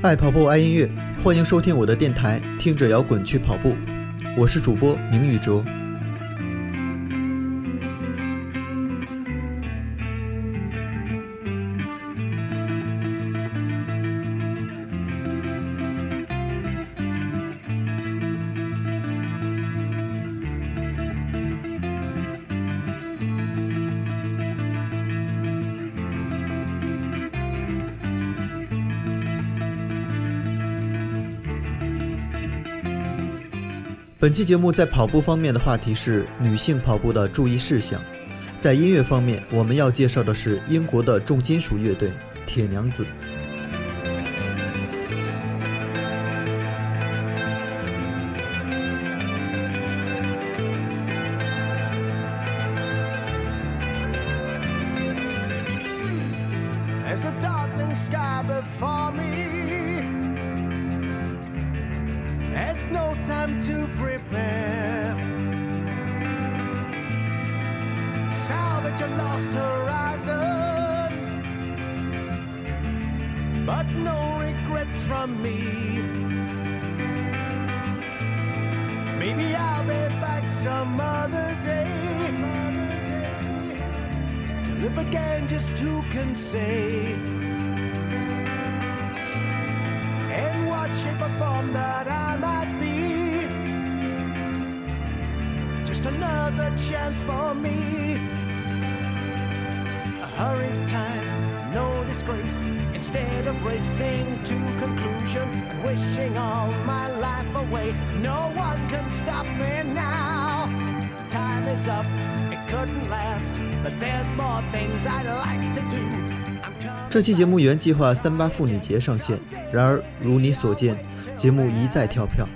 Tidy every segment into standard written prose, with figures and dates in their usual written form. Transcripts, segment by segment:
爱跑步爱音乐，欢迎收听我的电台，听着摇滚去跑步，我是主播明宇卓。本期节目在跑步方面的话题是女性跑步的注意事项。在音乐方面，我们要介绍的是英国的重金属乐队铁娘子。这期节目原计划38妇女节上线，然而如你所见，节目一再跳票。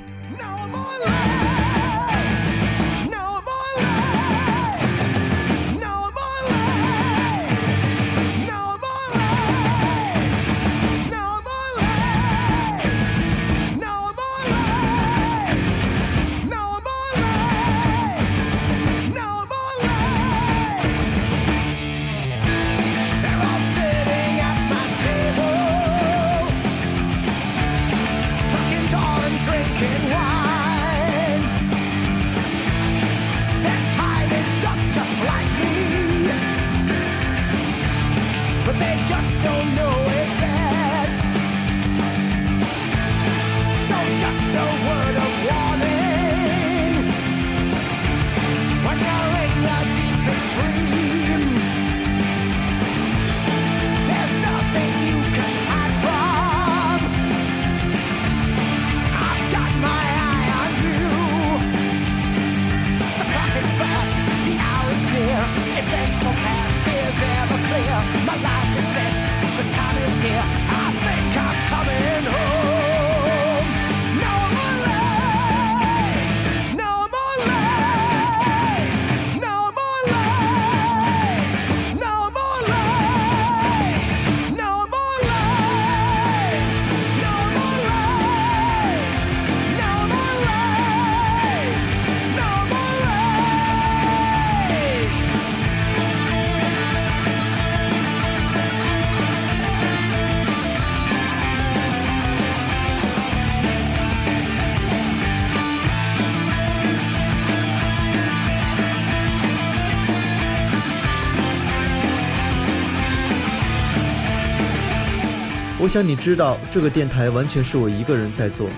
我想你知道，这个电台完全是我一个人在做。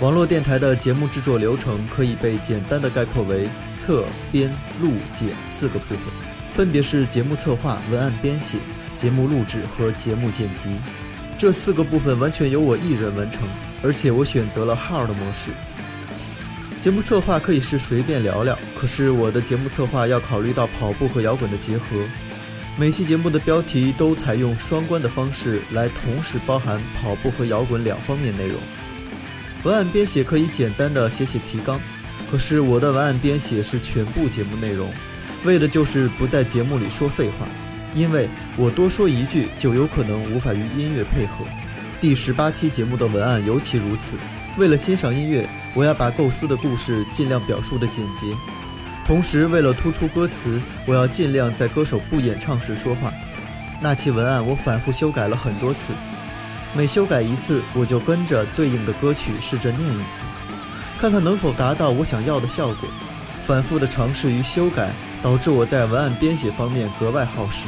网络电台的节目制作流程可以被简单的概括为策、编、录、剪四个部分，分别是节目策划、文案编写、节目录制和节目剪辑。这四个部分完全由我一人完成，而且我选择了号的模式。节目策划可以是随便聊聊，可是我的节目策划要考虑到跑步和摇滚的结合。每期节目的标题都采用双关的方式来同时包含跑步和摇滚两方面内容。文案编写可以简单的写写提纲，可是我的文案编写是全部节目内容，为的就是不在节目里说废话，因为我多说一句就有可能无法与音乐配合。第18期节目的文案尤其如此，为了欣赏音乐，我要把构思的故事尽量表述的简洁，同时为了突出歌词，我要尽量在歌手不演唱时说话。那期文案我反复修改了很多次，每修改一次，我就跟着对应的歌曲试着念一次，看看能否达到我想要的效果。反复的尝试与修改，导致我在文案编写方面格外耗时。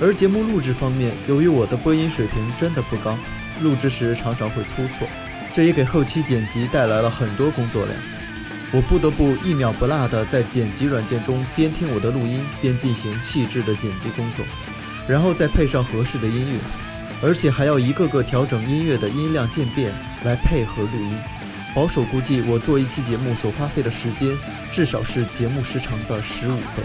而节目录制方面，由于我的播音水平真的不高，录制时常常会出错，这也给后期剪辑带来了很多工作量。我不得不一秒不落地在剪辑软件中边听我的录音边进行细致的剪辑工作，然后再配上合适的音乐，而且还要一个个调整音乐的音量渐变来配合录音。保守估计，我做一期节目所花费的时间至少是节目时长的15倍。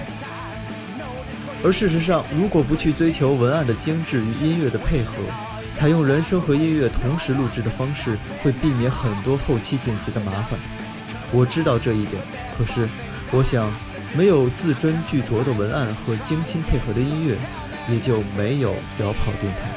而事实上，如果不去追求文案的精致与音乐的配合，采用人声和音乐同时录制的方式，会避免很多后期剪辑的麻烦。我知道这一点，可是我想，没有字斟句酌的文案和精心配合的音乐，也就没有摇跑电台。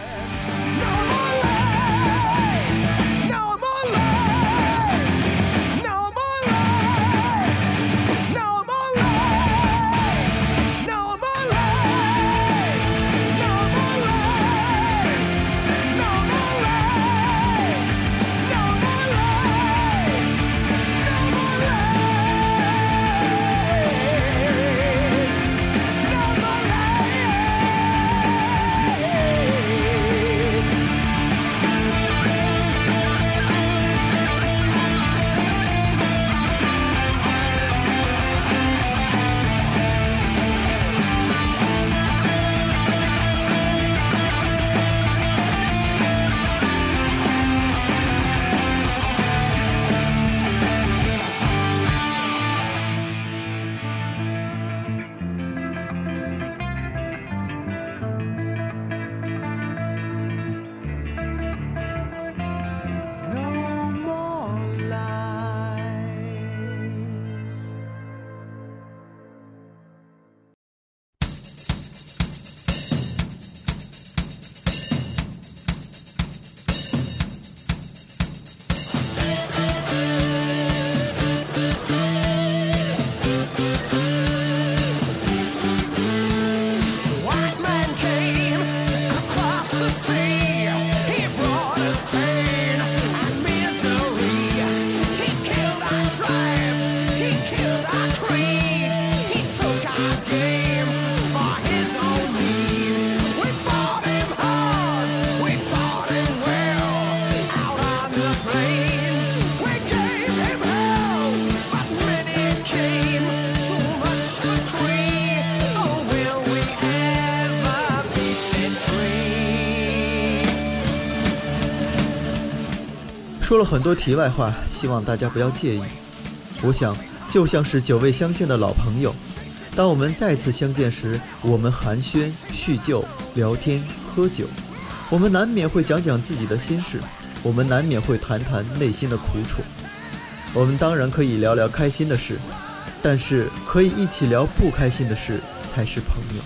说了很多题外话，希望大家不要介意。我想，就像是久未相见的老朋友，当我们再次相见时，我们寒暄、叙旧、聊天、喝酒，我们难免会讲讲自己的心事，我们难免会谈谈内心的苦楚，我们当然可以聊聊开心的事，但是可以一起聊不开心的事才是朋友。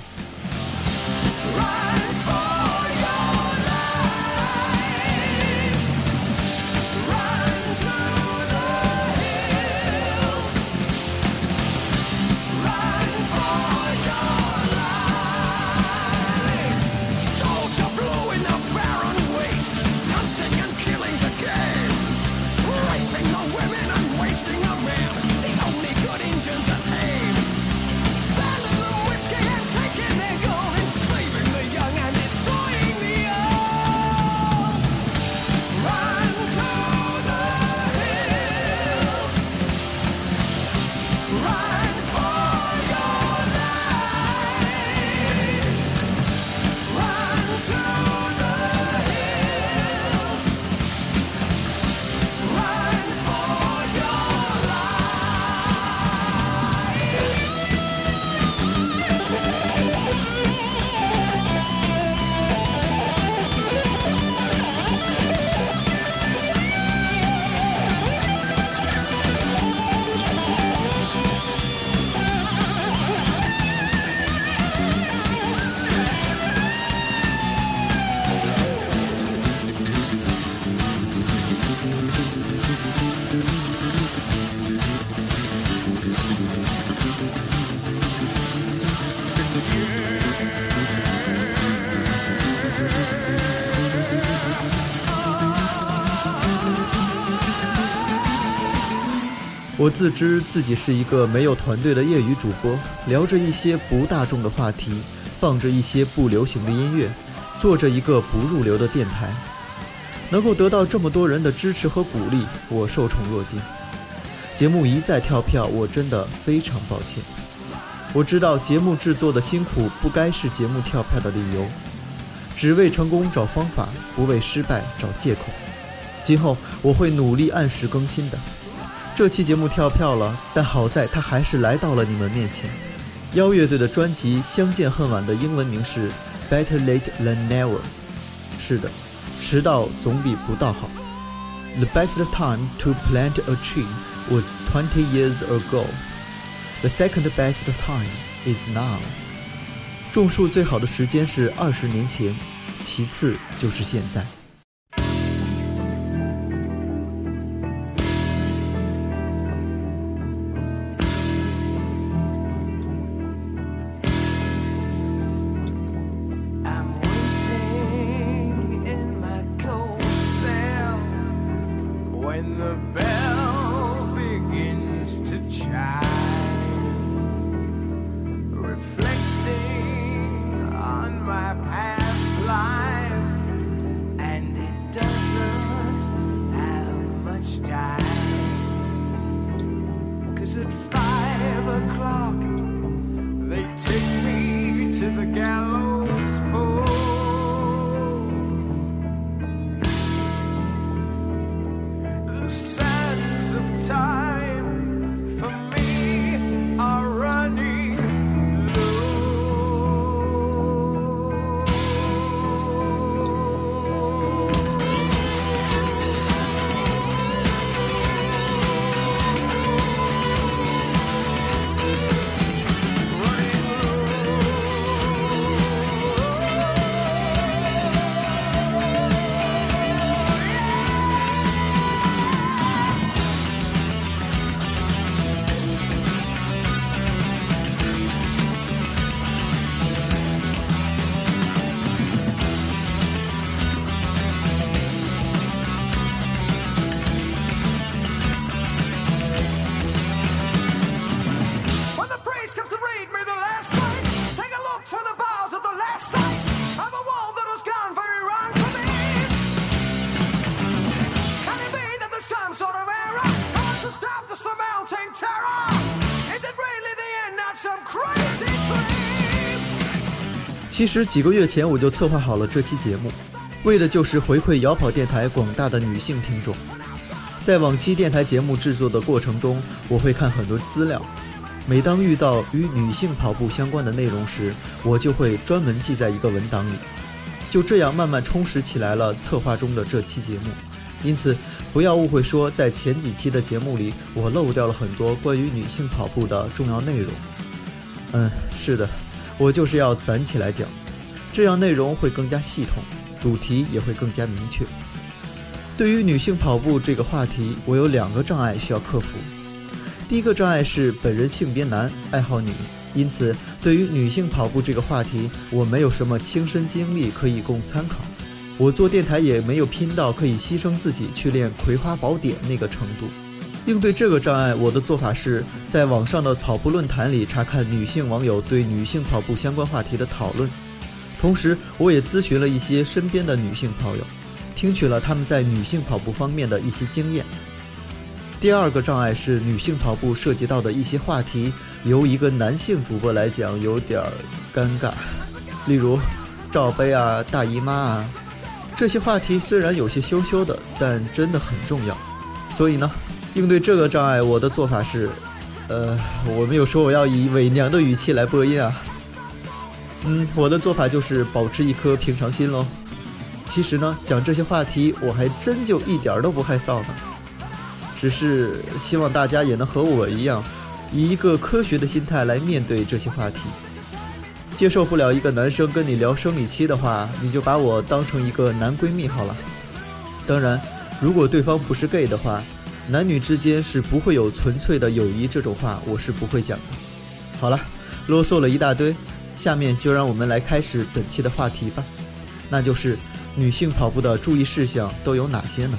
我自知自己是一个没有团队的业余主播，聊着一些不大众的话题，放着一些不流行的音乐，做着一个不入流的电台。能够得到这么多人的支持和鼓励，我受宠若惊。节目一再跳票，我真的非常抱歉。我知道节目制作的辛苦不该是节目跳票的理由，只为成功找方法，不为失败找借口。今后我会努力按时更新的。这期节目跳票了，但好在它还是来到了你们面前。邀乐队的专辑《相见恨晚》的英文名是 Better Late Than Never。 是的，迟到总比不到好。 The best time to plant a tree was 20 years ago. The second best time is now. 种树最好的时间是20年前，其次就是现在。其实几个月前我就策划好了这期节目，为的就是回馈摇跑电台广大的女性听众。在往期电台节目制作的过程中，我会看很多资料，每当遇到与女性跑步相关的内容时，我就会专门记在一个文档里。就这样慢慢充实起来了策划中的这期节目。因此不要误会说在前几期的节目里我漏掉了很多关于女性跑步的重要内容。是的，我就是要攒起来讲，这样内容会更加系统，主题也会更加明确。对于女性跑步这个话题，我有2个障碍需要克服。第一个障碍是本人性别男，爱好女，因此对于女性跑步这个话题，我没有什么亲身经历可以供参考。我做电台也没有拼到可以牺牲自己去练《葵花宝典》那个程度。应对这个障碍，我的做法是在网上的跑步论坛里查看女性网友对女性跑步相关话题的讨论，同时我也咨询了一些身边的女性跑友，听取了她们在女性跑步方面的一些经验。第二个障碍是女性跑步涉及到的一些话题，由一个男性主播来讲有点尴尬，例如罩杯啊、大姨妈啊，这些话题虽然有些羞羞的，但真的很重要。所以呢，应对这个障碍，我的做法是，我没有说我要以伪娘的语气来播音啊。我的做法就是保持一颗平常心喽。其实呢，讲这些话题我还真就一点都不害臊呢，只是希望大家也能和我一样，以一个科学的心态来面对这些话题。接受不了一个男生跟你聊生理期的话，你就把我当成一个男闺蜜好了。当然，如果对方不是 gay 的话，男女之间是不会有纯粹的友谊，这种话我是不会讲的。好了，啰嗦了一大堆，下面就让我们来开始本期的话题吧，那就是女性跑步的注意事项都有哪些呢？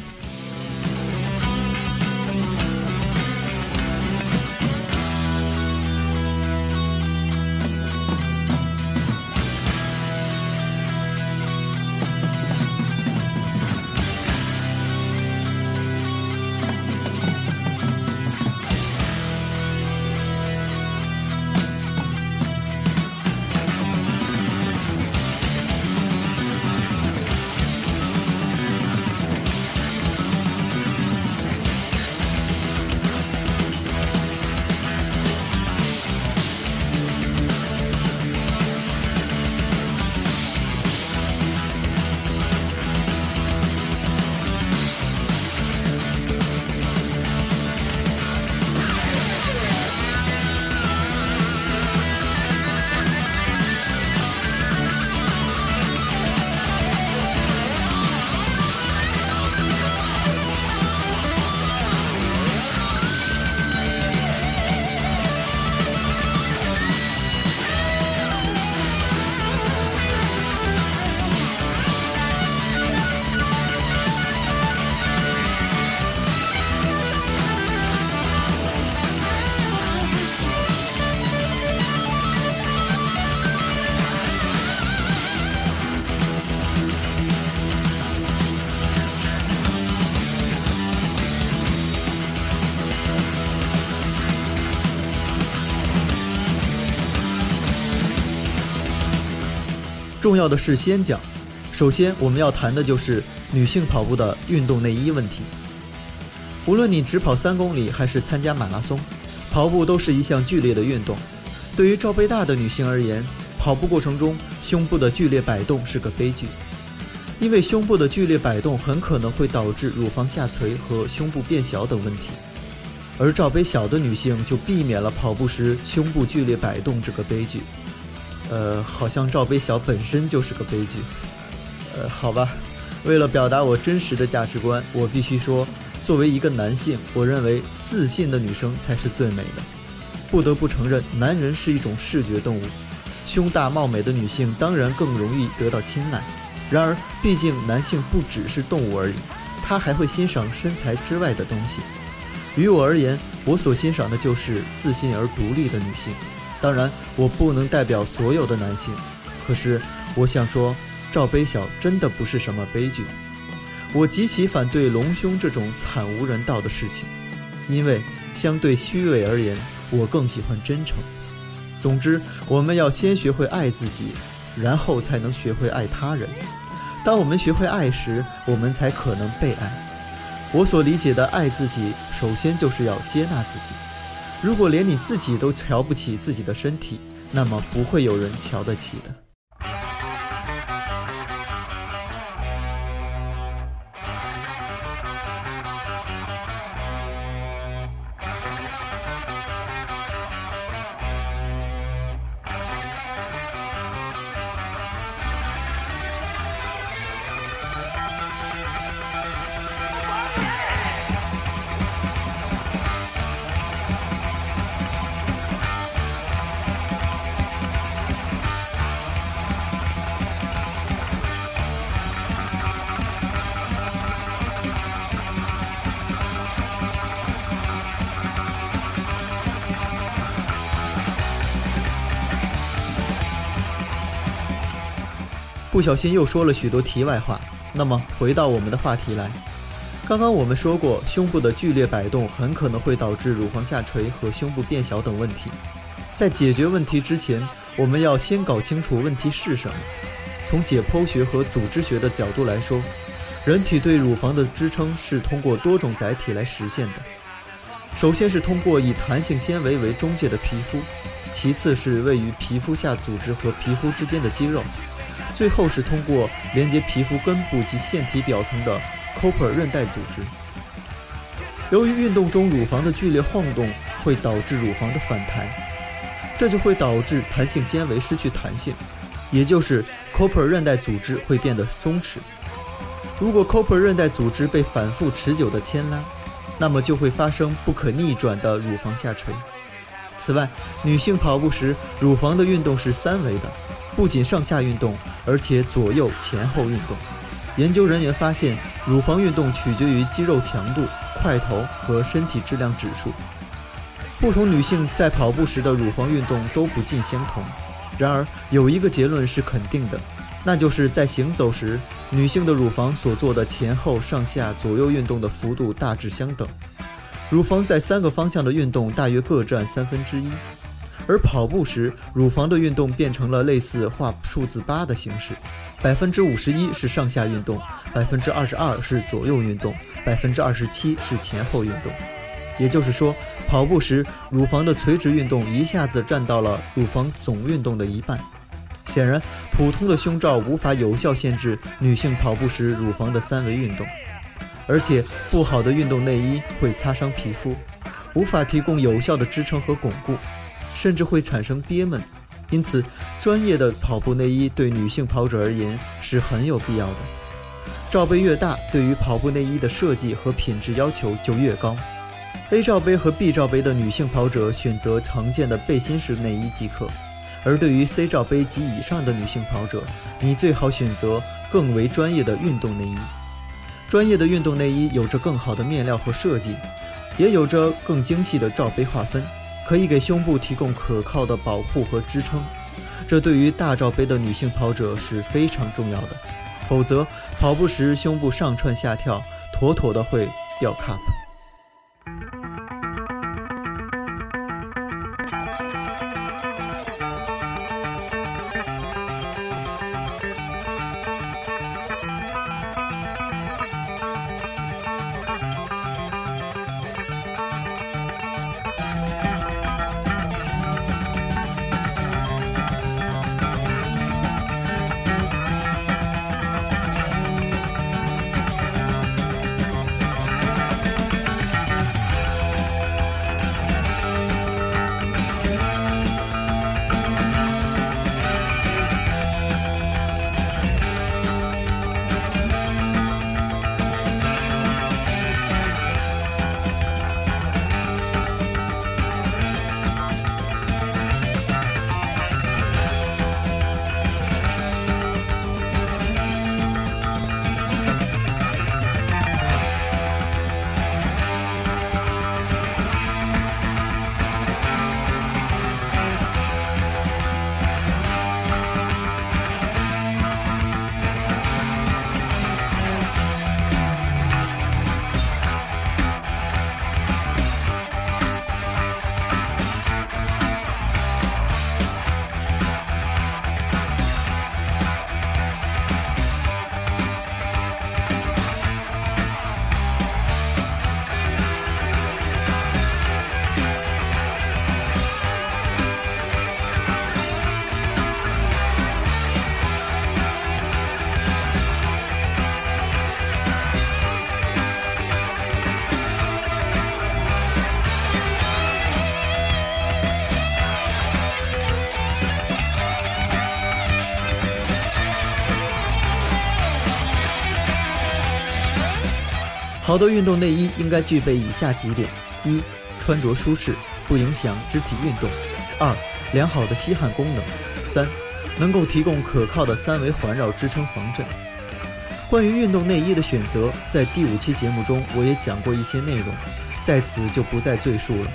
重要的事先讲。首先我们要谈的就是女性跑步的运动内衣问题。无论你只跑3公里还是参加马拉松，跑步都是一项剧烈的运动。对于罩杯大的女性而言，跑步过程中胸部的剧烈摆动是个悲剧，因为胸部的剧烈摆动很可能会导致乳房下垂和胸部变小等问题。而罩杯小的女性就避免了跑步时胸部剧烈摆动这个悲剧。好像罩杯小本身就是个悲剧。好吧，为了表达我真实的价值观，我必须说，作为一个男性，我认为自信的女生才是最美的。不得不承认，男人是一种视觉动物，胸大貌美的女性当然更容易得到青睐。然而毕竟男性不只是动物而已，他还会欣赏身材之外的东西。于我而言，我所欣赏的就是自信而独立的女性。当然我不能代表所有的男性，可是我想说，罩杯小真的不是什么悲剧。我极其反对隆胸这种惨无人道的事情，因为相对虚伪而言，我更喜欢真诚。总之，我们要先学会爱自己，然后才能学会爱他人。当我们学会爱时，我们才可能被爱。我所理解的爱自己，首先就是要接纳自己。如果连你自己都瞧不起自己的身体，那么不会有人瞧得起的。不小心又说了许多题外话，那么回到我们的话题来。刚刚我们说过，胸部的剧烈摆动很可能会导致乳房下垂和胸部变小等问题。在解决问题之前，我们要先搞清楚问题是什么。从解剖学和组织学的角度来说，人体对乳房的支撑是通过多种载体来实现的。首先是通过以弹性纤维为中介的皮肤，其次是位于皮肤下组织和皮肤之间的肌肉，最后是通过连接皮肤根部及腺体表层的 Cooper 韧带组织。由于运动中乳房的剧烈晃动会导致乳房的反弹，这就会导致弹性纤维失去弹性，也就是 Cooper 韧带组织会变得松弛。如果 Cooper 韧带组织被反复持久的牵拉，那么就会发生不可逆转的乳房下垂。此外，女性跑步时乳房的运动是三维的，不仅上下运动，而且左右前后运动。研究人员发现，乳房运动取决于肌肉强度、块头和身体质量指数。不同女性在跑步时的乳房运动都不尽相同。然而有一个结论是肯定的，那就是在行走时，女性的乳房所做的前后上下左右运动的幅度大致相等。乳房在3个方向的运动大约各占1/3。而跑步时，乳房的运动变成了类似画数字8的形式，51%是上下运动，22%是左右运动，27%是前后运动。也就是说，跑步时乳房的垂直运动一下子占到了乳房总运动的一半。显然，普通的胸罩无法有效限制女性跑步时乳房的三维运动，而且不好的运动内衣会擦伤皮肤，无法提供有效的支撑和巩固，甚至会产生憋闷。因此专业的跑步内衣对女性跑者而言是很有必要的。罩杯越大，对于跑步内衣的设计和品质要求就越高。 A 罩杯和 B 罩杯的女性跑者选择常见的背心式内衣即可，而对于 C 罩杯及以上的女性跑者，你最好选择更为专业的运动内衣。专业的运动内衣有着更好的面料和设计，也有着更精细的罩杯划分，可以给胸部提供可靠的保护和支撑，这对于大罩杯的女性跑者是非常重要的，否则跑步时胸部上窜下跳，妥妥的会掉 cup。好的运动内衣应该具备以下几点：一、穿着舒适，不影响肢体运动；二、良好的吸汗功能；三、能够提供可靠的三维环绕支撑防震。关于运动内衣的选择，在第5期节目中我也讲过一些内容，在此就不再赘述了。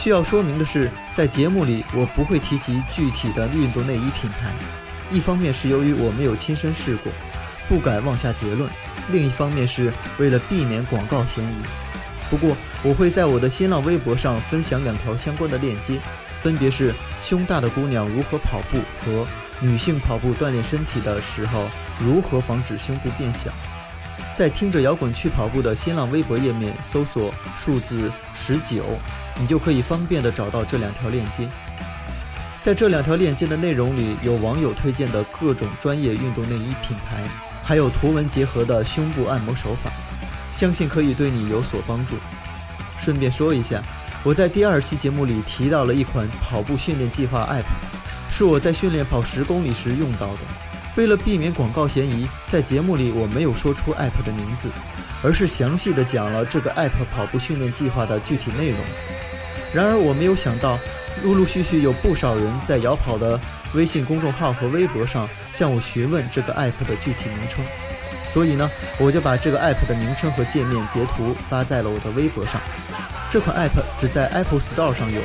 需要说明的是，在节目里我不会提及具体的运动内衣品牌，一方面是由于我没有亲身试过，不敢妄下结论，另一方面是为了避免广告嫌疑。不过我会在我的新浪微博上分享2条相关的链接，分别是胸大的姑娘如何跑步和女性跑步锻炼身体的时候如何防止胸部变小。在听着摇滚去跑步的新浪微博页面搜索数字19，你就可以方便地找到这2条链接。在这2条链接的内容里，有网友推荐的各种专业运动内衣品牌，还有图文结合的胸部按摩手法，相信可以对你有所帮助。顺便说一下，我在第2期节目里提到了一款跑步训练计划 APP， 是我在训练跑10公里时用到的。为了避免广告嫌疑，在节目里我没有说出 APP 的名字，而是详细的讲了这个 APP 跑步训练计划的具体内容。然而我没有想到，陆陆续续有不少人在摇跑的微信公众号和微博上向我询问这个 APP 的具体名称，所以呢，我就把这个 APP 的名称和界面截图发在了我的微博上。这款 APP 只在 Apple Store 上有，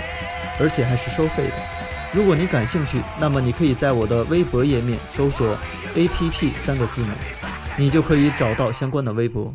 而且还是收费的。如果你感兴趣，那么你可以在我的微博页面搜索 APP 3个字母，你就可以找到相关的微博。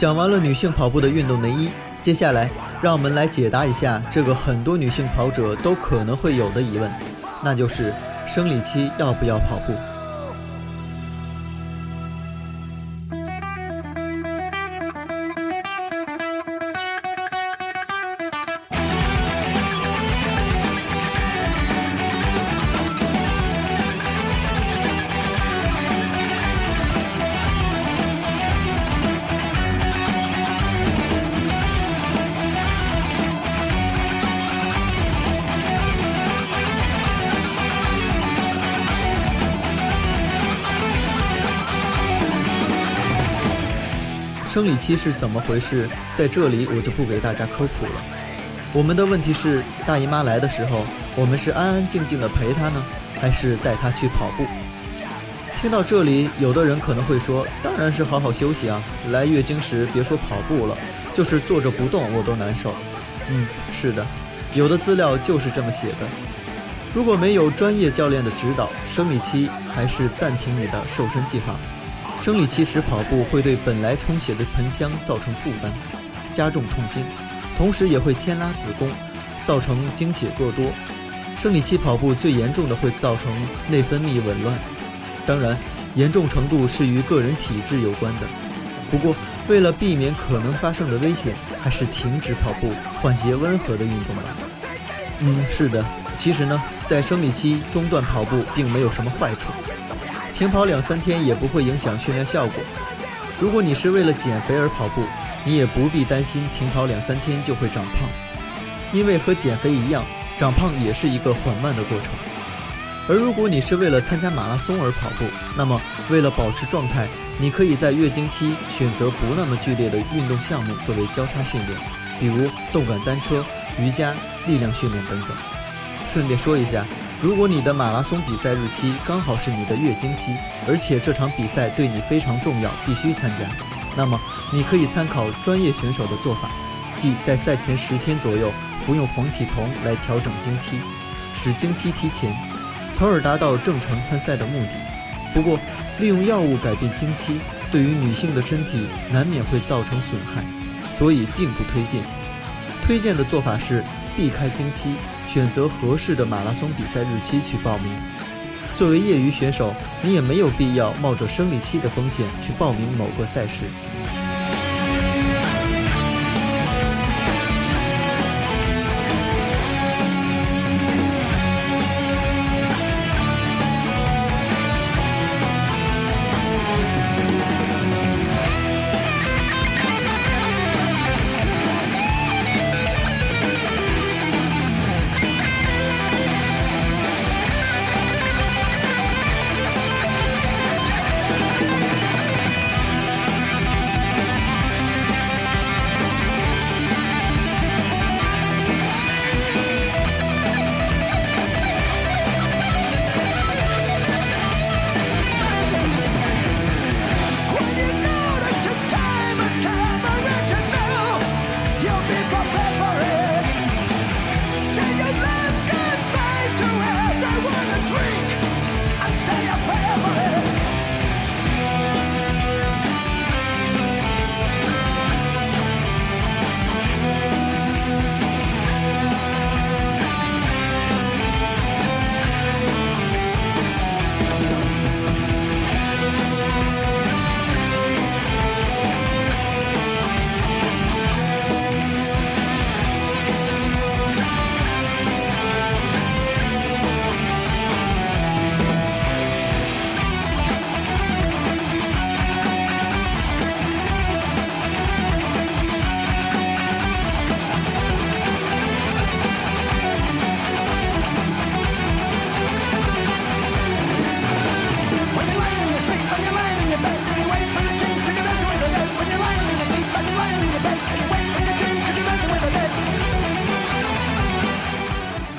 讲完了女性跑步的运动内衣，接下来让我们来解答一下这个很多女性跑者都可能会有的疑问，那就是生理期要不要跑步。生理期是怎么回事，在这里我就不给大家科普了。我们的问题是，大姨妈来的时候，我们是安安静静的陪她呢，还是带她去跑步？听到这里，有的人可能会说，当然是好好休息啊，来月经时别说跑步了，就是坐着不动我都难受。是的，有的资料就是这么写的。如果没有专业教练的指导，生理期还是暂停你的瘦身计划。生理期时跑步会对本来充血的盆腔造成负担，加重痛经，同时也会牵拉子宫，造成经血过多。生理期跑步最严重的会造成内分泌紊乱，当然，严重程度是与个人体质有关的。不过，为了避免可能发生的危险，还是停止跑步，换些温和的运动吧。是的，其实呢，在生理期中断跑步并没有什么坏处，停跑2-3天也不会影响训练效果。如果你是为了减肥而跑步，你也不必担心停跑2-3天就会长胖，因为和减肥一样，长胖也是一个缓慢的过程。而如果你是为了参加马拉松而跑步，那么为了保持状态，你可以在月经期选择不那么剧烈的运动项目作为交叉训练，比如动感单车、瑜伽、力量训练等等。顺便说一下，如果你的马拉松比赛日期刚好是你的月经期，而且这场比赛对你非常重要，必须参加，那么你可以参考专业选手的做法，即在赛前10天左右服用黄体酮来调整经期，使经期提前，从而达到正常参赛的目的。不过，利用药物改变经期，对于女性的身体难免会造成损害，所以并不推荐。推荐的做法是避开经期，选择合适的马拉松比赛日期去报名。作为业余选手，你也没有必要冒着生理期的风险去报名某个赛事。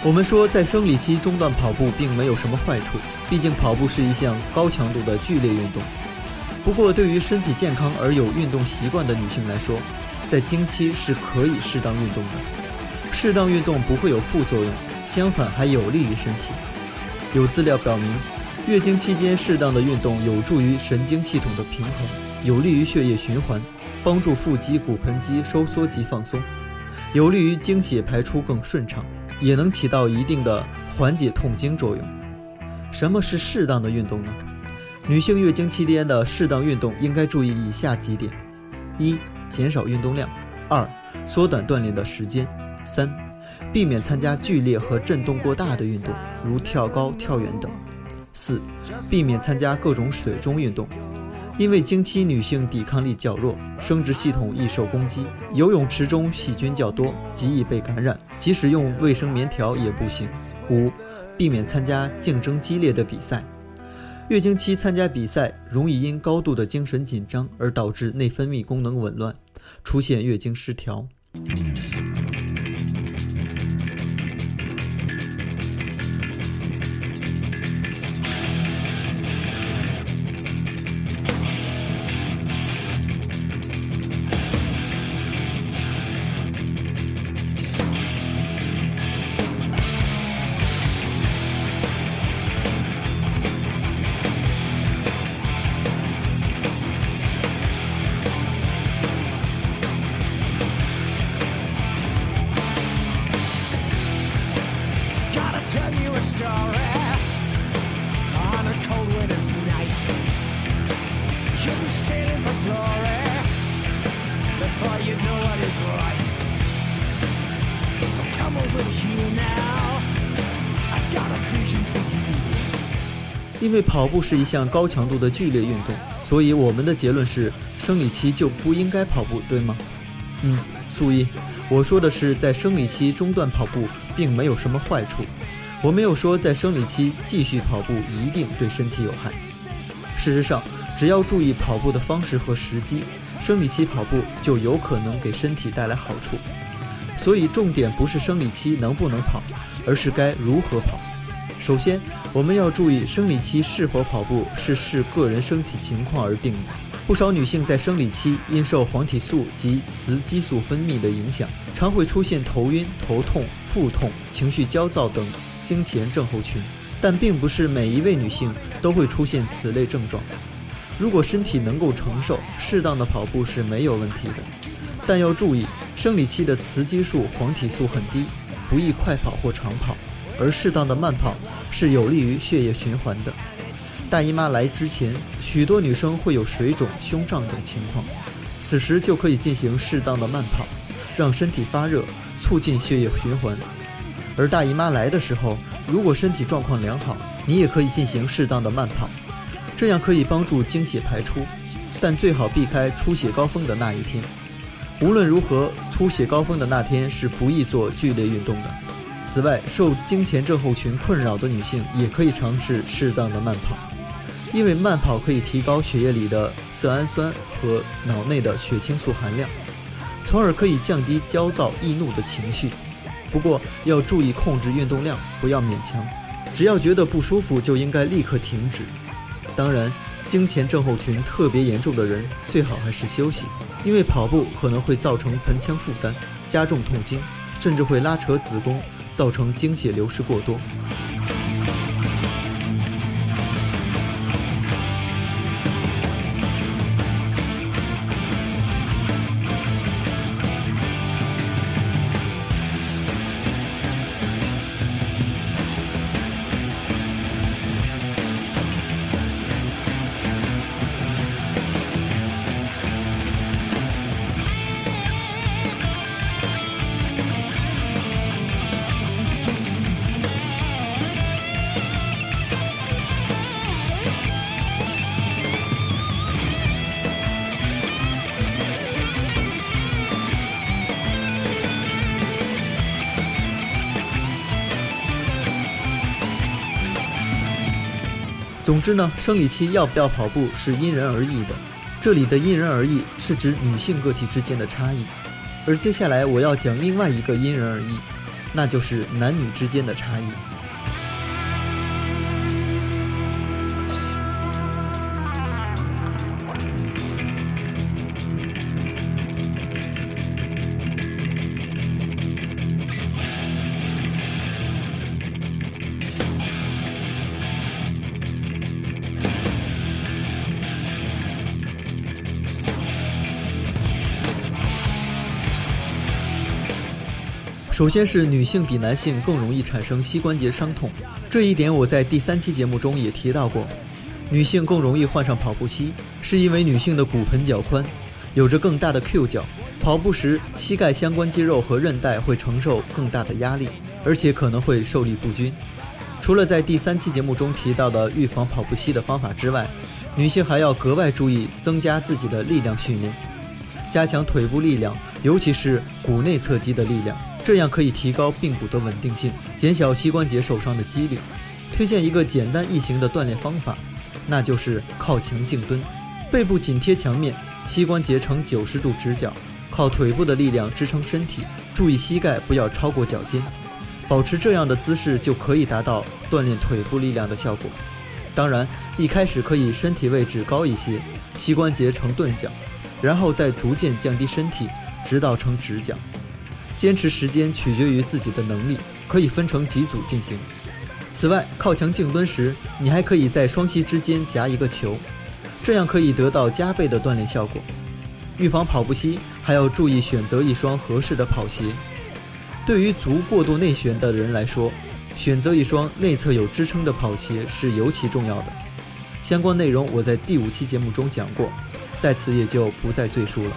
我们说，在生理期中断跑步并没有什么坏处，毕竟跑步是一项高强度的剧烈运动。不过，对于身体健康而有运动习惯的女性来说，在经期是可以适当运动的。适当运动不会有副作用，相反还有利于身体。有资料表明，月经期间适当的运动有助于神经系统的平衡，有利于血液循环，帮助腹肌、骨盆肌收缩及放松，有利于经血排出更顺畅，也能起到一定的缓解痛经作用。什么是适当的运动呢？女性月经期间的适当运动应该注意以下几点：1. 减少运动量； 2. 缩短锻炼的时间； 3. 避免参加剧烈和震动过大的运动，如跳高、跳远等； 4. 避免参加各种水中运动，因为经期女性抵抗力较弱，生殖系统易受攻击，游泳池中细菌较多，极易被感染，即使用卫生棉条也不行。5. 避免参加竞争激烈的比赛，月经期参加比赛容易因高度的精神紧张而导致内分泌功能紊乱，出现月经失调。因为跑步是一项高强度的剧烈运动，所以我们的结论是生理期就不应该跑步，对吗？注意，我说的是在生理期中断跑步并没有什么坏处，我没有说在生理期继续跑步一定对身体有害。事实上，只要注意跑步的方式和时机，生理期跑步就有可能给身体带来好处。所以重点不是生理期能不能跑，而是该如何跑。首先，我们要注意生理期是否跑步是视个人身体情况而定的。不少女性在生理期因受黄体素及雌激素分泌的影响，常会出现头晕、头痛、腹痛、情绪焦躁等经前症候群，但并不是每一位女性都会出现此类症状。如果身体能够承受，适当的跑步是没有问题的。但要注意，生理期的雌激素、黄体素很低，不宜快跑或长跑，而适当的慢跑是有利于血液循环的。大姨妈来之前，许多女生会有水肿、胸胀等情况，此时就可以进行适当的慢跑，让身体发热，促进血液循环。而大姨妈来的时候，如果身体状况良好，你也可以进行适当的慢跑，这样可以帮助经血排出，但最好避开出血高峰的那一天。无论如何，出血高峰的那天是不宜做剧烈运动的。此外，受经前症候群困扰的女性也可以尝试适当的慢跑，因为慢跑可以提高血液里的色氨酸和脑内的血清素含量，从而可以降低焦躁易怒的情绪。不过要注意控制运动量，不要勉强，只要觉得不舒服就应该立刻停止。当然，经前症候群特别严重的人最好还是休息，因为跑步可能会造成盆腔负担，加重痛经，甚至会拉扯子宫，造成经血流失过多。总之呢，生理期要不要跑步是因人而异的，这里的因人而异是指女性个体之间的差异。而接下来我要讲另外一个因人而异，那就是男女之间的差异。首先是女性比男性更容易产生膝关节伤痛，这一点我在第3期节目中也提到过。女性更容易患上跑步膝，是因为女性的骨盆较宽，有着更大的 Q 角，跑步时膝盖相关肌肉和韧带会承受更大的压力，而且可能会受力不均。除了在第3期节目中提到的预防跑步膝的方法之外，女性还要格外注意增加自己的力量训练，加强腿部力量，尤其是股内侧肌的力量，这样可以提高髌骨的稳定性，减小膝关节受伤的几率。推荐一个简单易行的锻炼方法，那就是靠墙静蹲，背部紧贴墙面，膝关节呈90度直角，靠腿部的力量支撑身体，注意膝盖不要超过脚尖。保持这样的姿势就可以达到锻炼腿部力量的效果。当然，一开始可以身体位置高一些，膝关节呈钝角，然后再逐渐降低身体，直到成直角。坚持时间取决于自己的能力，可以分成几组进行。此外，靠墙静蹲时，你还可以在双膝之间夹一个球，这样可以得到加倍的锻炼效果。预防跑步膝，还要注意选择一双合适的跑鞋。对于足过度内旋的人来说，选择一双内侧有支撑的跑鞋是尤其重要的。相关内容我在第5期节目中讲过，在此也就不再赘述了。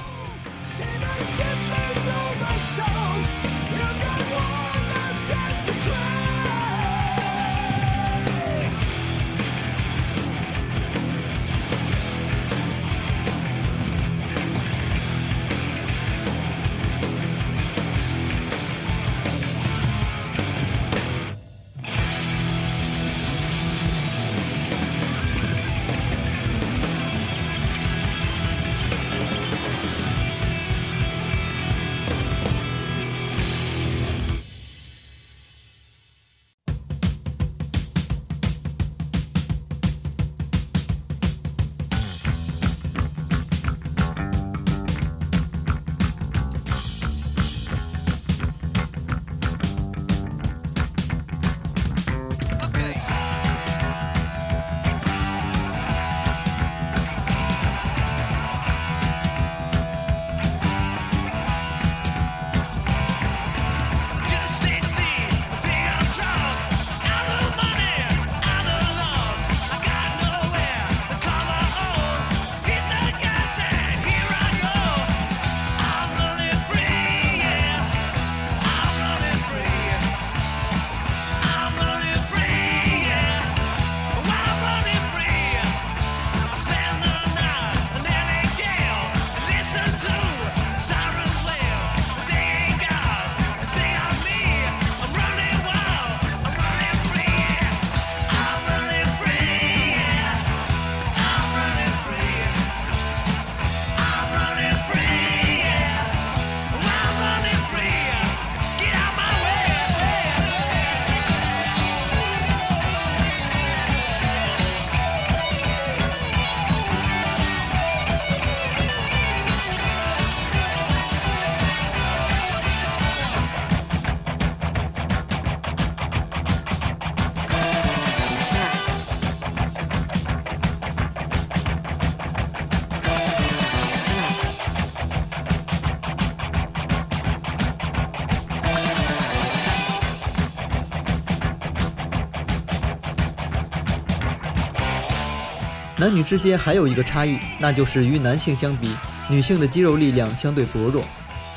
男女之间还有一个差异，那就是与男性相比，女性的肌肉力量相对薄弱。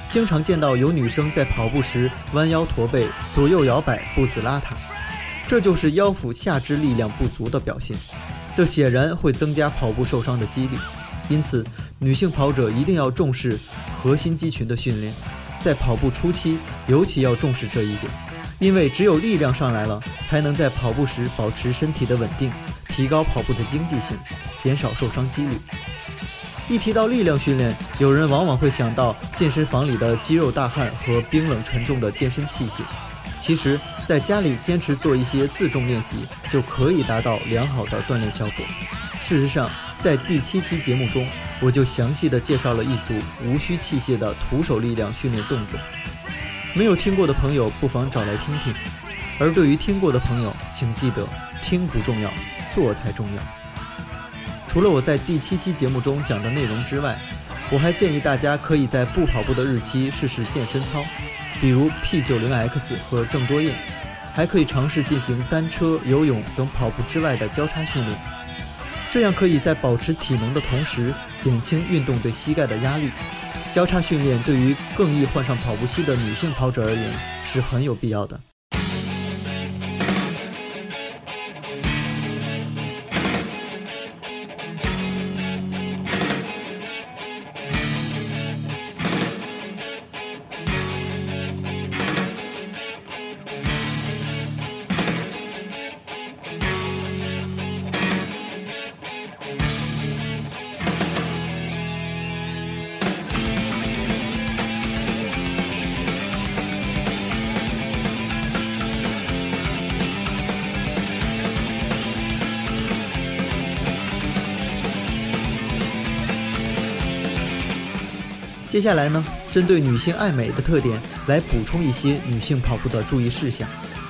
经常见到有女生在跑步时弯腰驼背，左右摇摆，步子邋遢，这就是腰腹下肢力量不足的表现。这显然会增加跑步受伤的几率。因此，女性跑者一定要重视核心肌群的训练，在跑步初期尤其要重视这一点，因为只有力量上来了，才能在跑步时保持身体的稳定，提高跑步的经济性，减少受伤几率。一提到力量训练，有人往往会想到健身房里的肌肉大汉和冰冷沉重的健身器械。其实，在家里坚持做一些自重练习，就可以达到良好的锻炼效果。事实上，在第7期节目中，我就详细的介绍了一组无需器械的徒手力量训练动作。没有听过的朋友，不妨找来听听。而对于听过的朋友，请记得，听不重要，做才重要。除了我在第7期节目中讲的内容之外，我还建议大家可以在不跑步的日期试试健身操，比如 P90X 和郑多燕，还可以尝试进行单车、游泳等跑步之外的交叉训练，这样可以在保持体能的同时减轻运动对膝盖的压力。交叉训练对于更易患上跑步膝的女性跑者而言是很有必要的。接下来呢，针对女性爱美的特点来补充一些女性跑步的注意事项。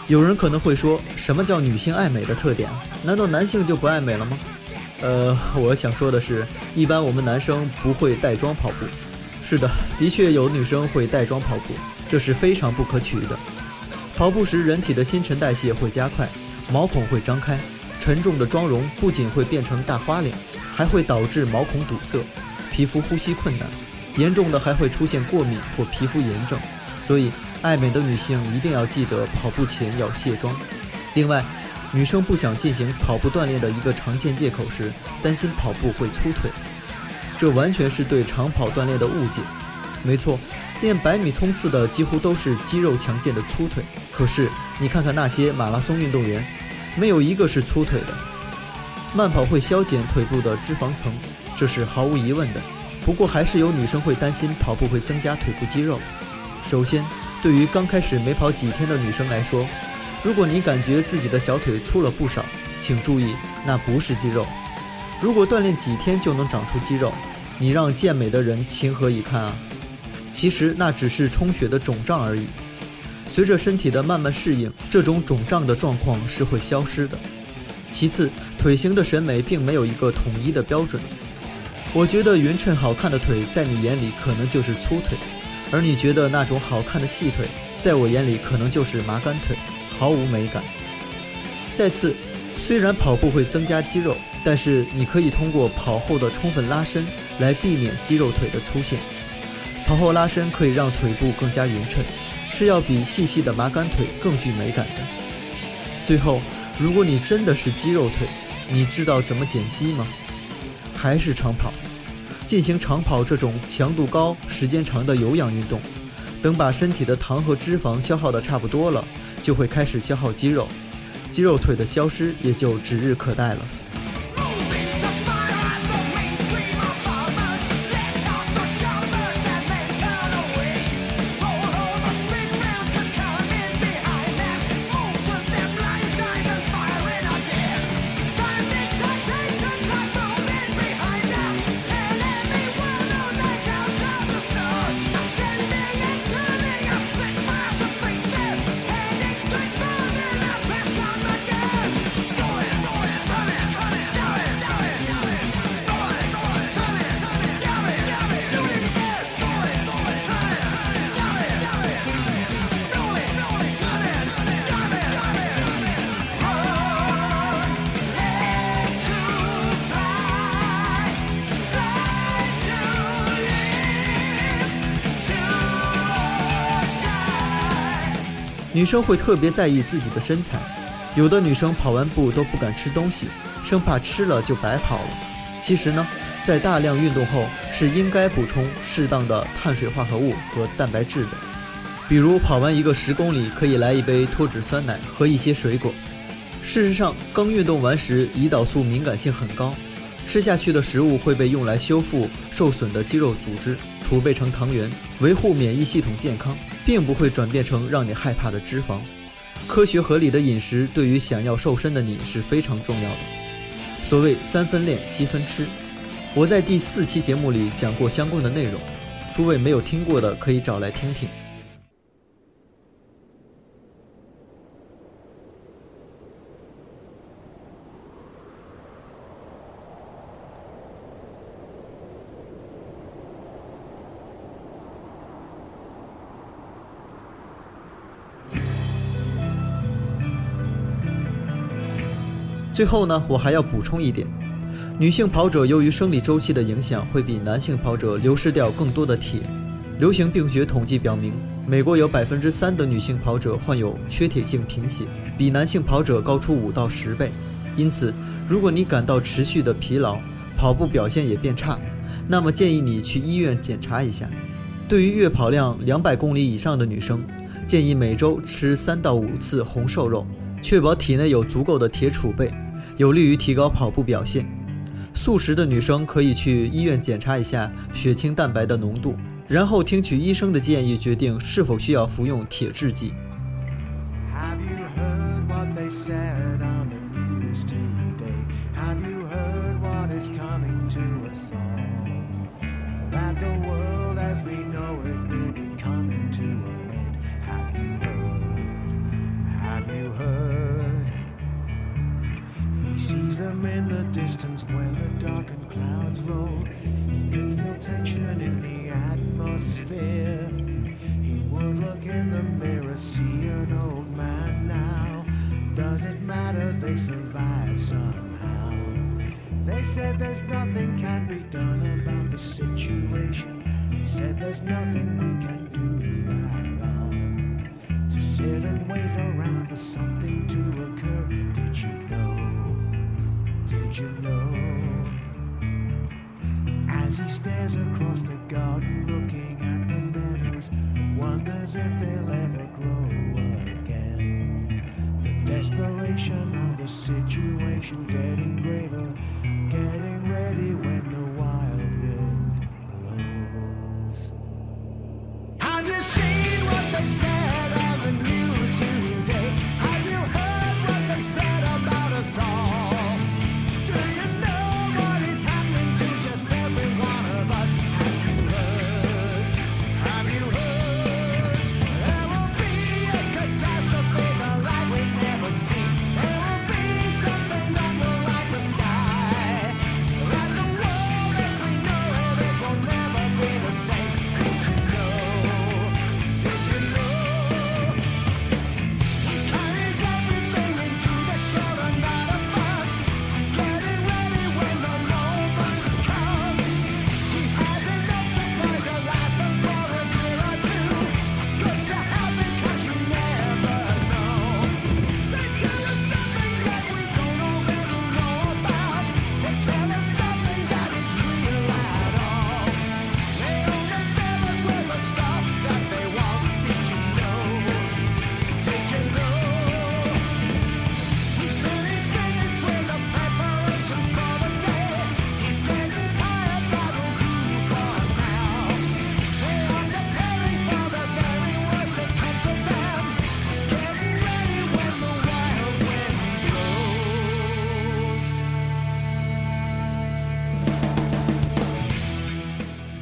有人可能会说，什么叫女性爱美的特点？难道男性就不爱美了吗？我想说的是，一般我们男生不会带妆跑步。是的，的确有女生会带妆跑步，这是非常不可取的。跑步时，人体的新陈代谢会加快，毛孔会张开，沉重的妆容不仅会变成大花脸，还会导致毛孔堵塞，皮肤呼吸困难，严重的还会出现过敏或皮肤炎症。所以爱美的女性一定要记得跑步前要卸妆。另外，女生不想进行跑步锻炼的一个常见借口是担心跑步会粗腿，这完全是对长跑锻炼的误解。没错，练100米冲刺的几乎都是肌肉强健的粗腿，可是你看看那些马拉松运动员，没有一个是粗腿的。慢跑会消减腿部的脂肪层，这是毫无疑问的，不过还是有女生会担心跑步会增加腿部肌肉。首先，对于刚开始没跑几天的女生来说，如果你感觉自己的小腿粗了不少，请注意，那不是肌肉。如果锻炼几天就能长出肌肉，你让健美的人情何以堪啊？其实那只是充血的肿胀而已。随着身体的慢慢适应，这种肿胀的状况是会消失的。其次，腿型的审美并没有一个统一的标准。我觉得匀称好看的腿，在你眼里可能就是粗腿，而你觉得那种好看的细腿，在我眼里可能就是麻杆腿，毫无美感。再次，虽然跑步会增加肌肉，但是你可以通过跑后的充分拉伸来避免肌肉腿的出现。跑后拉伸可以让腿部更加匀称，是要比细细的麻杆腿更具美感的。最后，如果你真的是肌肉腿，你知道怎么减肌吗？还是长跑。进行长跑这种强度高、时间长的有氧运动，等把身体的糖和脂肪消耗的差不多了，就会开始消耗肌肉，肌肉腿的消失也就指日可待了。女生会特别在意自己的身材，有的女生跑完步都不敢吃东西，生怕吃了就白跑了。其实呢，在大量运动后是应该补充适当的碳水化合物和蛋白质的，比如跑完1个10公里可以来一杯脱脂酸奶和一些水果。事实上，刚运动完时胰岛素敏感性很高，吃下去的食物会被用来修复受损的肌肉组织，储备成糖原，维护免疫系统健康，并不会转变成让你害怕的脂肪。科学合理的饮食对于想要瘦身的你是非常重要的。所谓3分练7分吃，我在第4期节目里讲过相关的内容，诸位没有听过的可以找来听听。最后呢，我还要补充一点，女性跑者由于生理周期的影响，会比男性跑者流失掉更多的铁。流行病学统计表明，美国有3%的女性跑者患有缺铁性贫血，比男性跑者高出5到10倍。因此，如果你感到持续的疲劳，跑步表现也变差，那么建议你去医院检查一下。对于月跑量200公里以上的女生，建议每周吃3到5次红瘦肉，确保体内有足够的铁储备，有利于提高跑步表现。素食的女生可以去医院检查一下血清蛋白的浓度，然后听取医生的建议，决定是否需要服用铁制剂。as we know it will be coming to an end. Have you heard? Have you heard? He sees them in the distance when the darkened clouds roll. He can feel tension in the atmosphere. He won't look in the mirror, see an old man now. Does it matter? They survive somehow. They said there's nothing can be done about the situation. They said there's nothing we can do right now. To sit and wait around for something to occur. Did you know? Did you know? As he stares across the garden, looking at the meadows, wonders if they'll ever grow again. The desperation of the situation getting graver, getting ready when the wild wind blows. Have you seen what they said on the news today? Have you heard what they said about us all?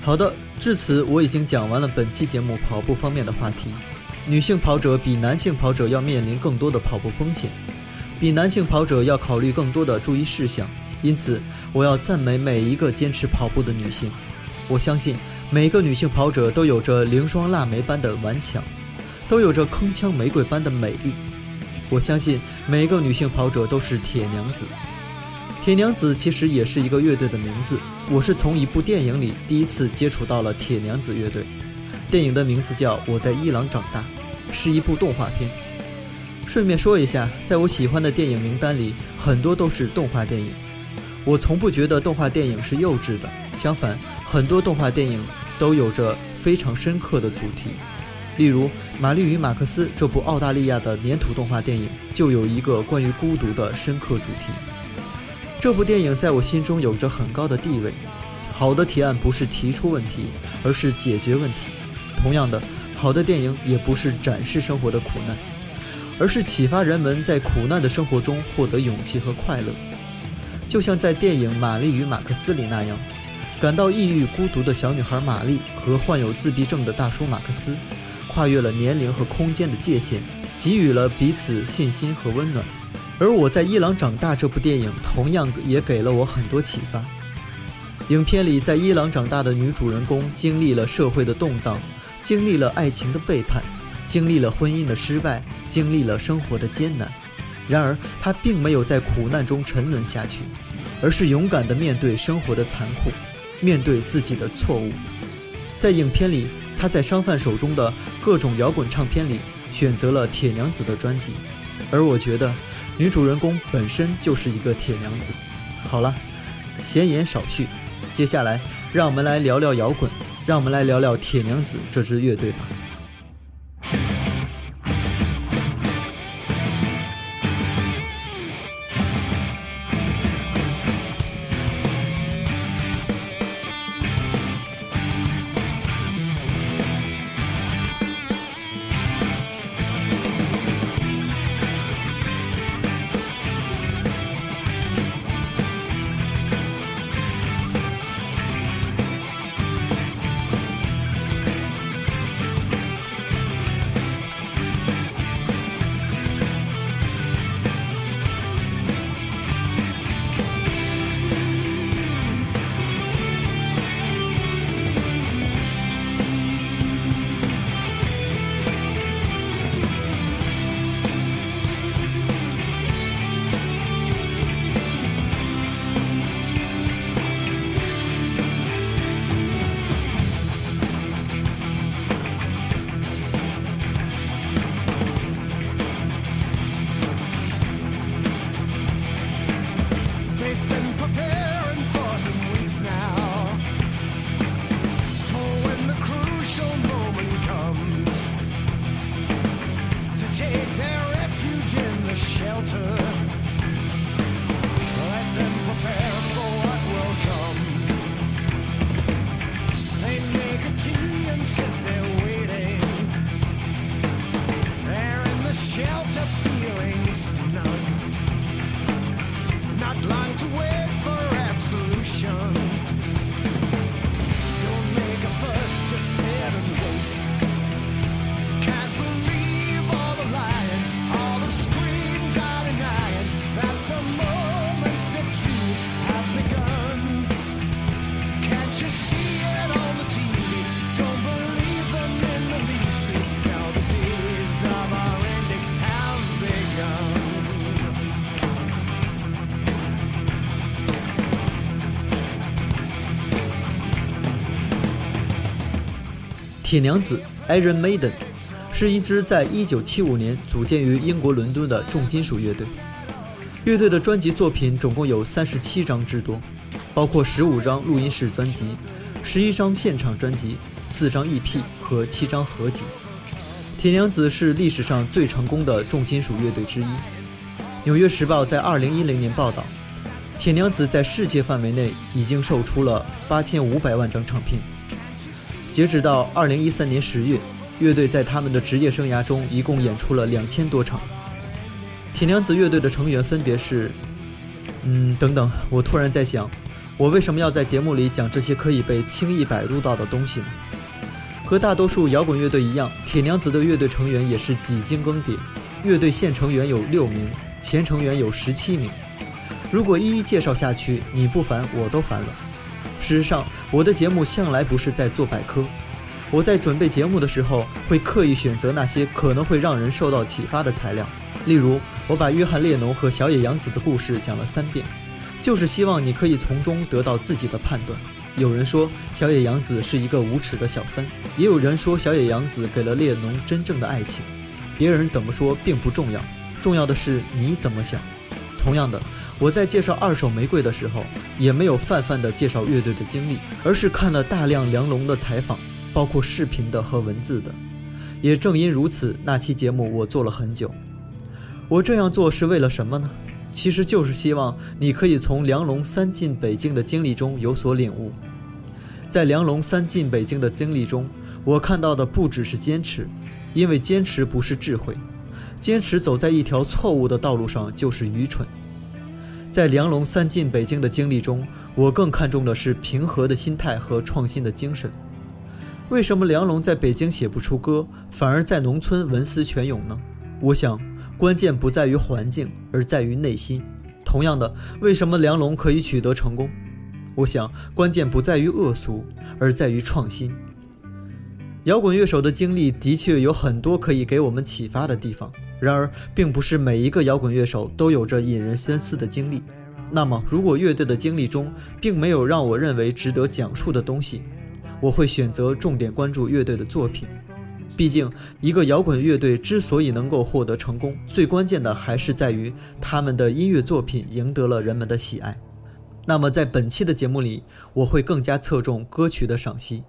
好的，至此我已经讲完了本期节目跑步方面的话题。女性跑者比男性跑者要面临更多的跑步风险，比男性跑者要考虑更多的注意事项，因此我要赞美每一个坚持跑步的女性。我相信每个女性跑者都有着凌霜腊梅般的顽强，都有着铿锵玫瑰般的美丽。我相信每一个女性跑者都是铁娘子。铁娘子其实也是一个乐队的名字，我是从一部电影里第一次接触到了铁娘子乐队。电影的名字叫《我在伊朗长大》，是一部动画片。顺便说一下，在我喜欢的电影名单里，很多都是动画电影。我从不觉得动画电影是幼稚的，相反，很多动画电影都有着非常深刻的主题。例如《玛丽与马克思》这部澳大利亚的粘土动画电影，就有一个关于孤独的深刻主题。这部电影在我心中有着很高的地位。好的提案不是提出问题，而是解决问题。同样的，好的电影也不是展示生活的苦难，而是启发人们在苦难的生活中获得勇气和快乐。就像在电影《玛丽与马克思》里那样，感到抑郁孤独的小女孩玛丽和患有自闭症的大叔马克思，跨越了年龄和空间的界限，给予了彼此信心和温暖。而我在伊朗长大这部电影同样也给了我很多启发。影片里在伊朗长大的女主人公经历了社会的动荡，经历了爱情的背叛，经历了婚姻的失败，经历了生活的艰难。然而她并没有在苦难中沉沦下去，而是勇敢地面对生活的残酷，面对自己的错误。在影片里，她在商贩手中的各种摇滚唱片里选择了铁娘子的专辑，而我觉得女主人公本身就是一个铁娘子。好了，闲言少叙，接下来让我们来聊聊摇滚，让我们来聊聊铁娘子这支乐队吧。铁娘子 Iron Maiden 是一支在1975年组建于英国伦敦的重金属乐队。乐队的专辑作品总共有37张之多，包括15张录音室专辑、11张现场专辑、4张 EP 和7张合集。铁娘子是历史上最成功的重金属乐队之一。《纽约时报》在2010年报道，铁娘子在世界范围内已经售出了8500万张唱片。截止到2013年10月，乐队在他们的职业生涯中一共演出了2000多场。铁娘子乐队的成员分别是……我突然在想，我为什么要在节目里讲这些可以被轻易百度到的东西呢？和大多数摇滚乐队一样，铁娘子的乐队成员也是几经更迭，乐队现成员有6名，前成员有17名。如果一一介绍下去，你不烦我都烦了。事实上，我的节目向来不是在做百科，我在准备节目的时候会刻意选择那些可能会让人受到启发的材料。例如，我把约翰列侬和小野洋子的故事讲了3遍，就是希望你可以从中得到自己的判断。有人说小野洋子是一个无耻的小三，也有人说小野洋子给了列侬真正的爱情。别人怎么说并不重要，重要的是你怎么想。同样的，我在介绍二手玫瑰的时候也没有泛泛地介绍乐队的经历，而是看了大量梁龙的采访，包括视频的和文字的。也正因如此，那期节目我做了很久。我这样做是为了什么呢？其实就是希望你可以从梁龙三进北京的经历中有所领悟。在梁龙三进北京的经历中，我看到的不只是坚持，因为坚持不是智慧，坚持走在一条错误的道路上就是愚蠢。在梁龙三进北京的经历中，我更看重的是平和的心态和创新的精神。为什么梁龙在北京写不出歌，反而在农村文思泉涌呢？我想，关键不在于环境，而在于内心。同样的，为什么梁龙可以取得成功？我想，关键不在于恶俗，而在于创新。摇滚乐手的经历的确有很多可以给我们启发的地方，然而并不是每一个摇滚乐手都有着引人深思的经历。那么如果乐队的经历中并没有让我认为值得讲述的东西，我会选择重点关注乐队的作品。毕竟一个摇滚乐队之所以能够获得成功，最关键的还是在于他们的音乐作品赢得了人们的喜爱。那么在本期的节目里，我会更加侧重歌曲的赏析。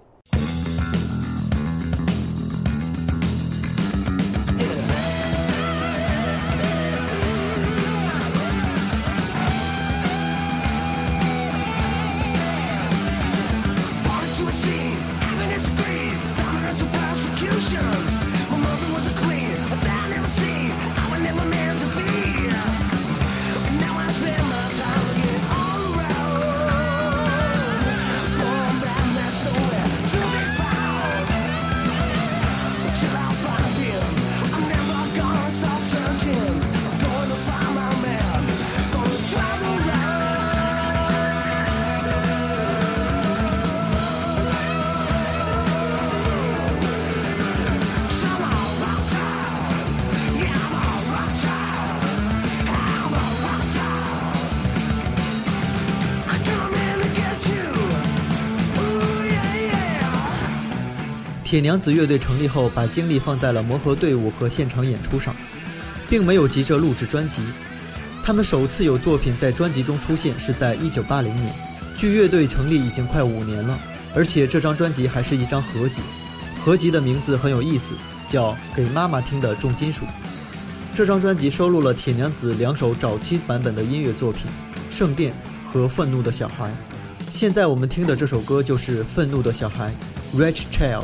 铁娘子乐队成立后，把精力放在了磨合队伍和现场演出上，并没有急着录制专辑。他们首次有作品在专辑中出现是在1980年，距乐队成立已经快5年了，而且这张专辑还是一张合集。合集的名字很有意思，叫《给妈妈听的重金属》。这张专辑收录了铁娘子2首早期版本的音乐作品《圣殿》和《愤怒的小孩》。现在我们听的这首歌就是《愤怒的小孩》（Wretched Child）。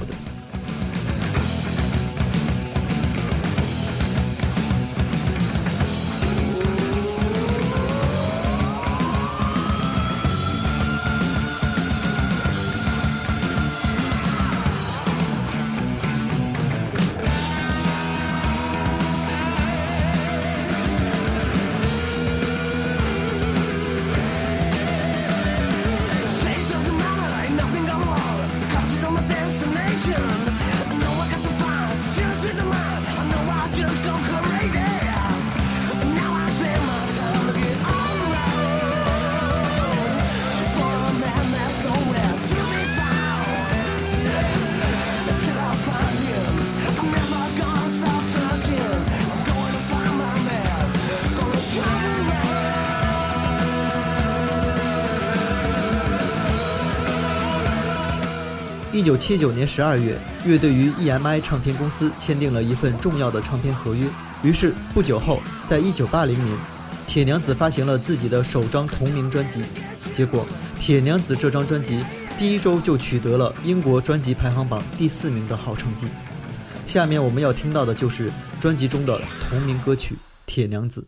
1979年12月，乐队与 EMI 唱片公司签订了一份重要的唱片合约。于是不久后，在1980年，铁娘子发行了自己的首张同名专辑。结果，铁娘子这张专辑第一周就取得了英国专辑排行榜第4名的好成绩。下面我们要听到的就是专辑中的同名歌曲《铁娘子》。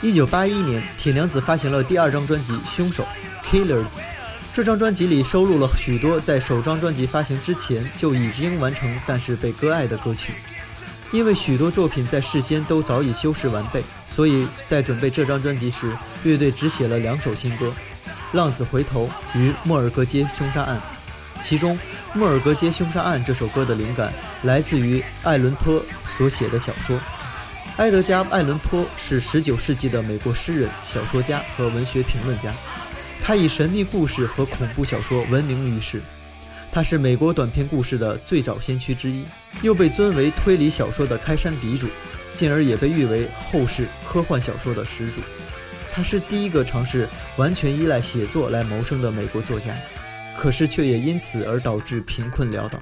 1981年，铁娘子发行了第2张专辑《凶手》（Killers）。这张专辑里收录了许多在首张专辑发行之前就已经完成但是被割爱的歌曲。因为许多作品在事先都早已修饰完备，所以在准备这张专辑时，乐队只写了2首新歌，《浪子回头》与《莫尔格街凶杀案》。其中，《莫尔格街凶杀案》这首歌的灵感来自于艾伦坡所写的小说。埃德加·艾伦坡是19世纪的美国诗人、小说家和文学评论家，他以神秘故事和恐怖小说闻名于世。他是美国短篇故事的最早先驱之一，又被尊为推理小说的开山鼻祖，进而也被誉为后世科幻小说的始祖。他是第一个尝试完全依赖写作来谋生的美国作家，可是却也因此而导致贫困潦倒。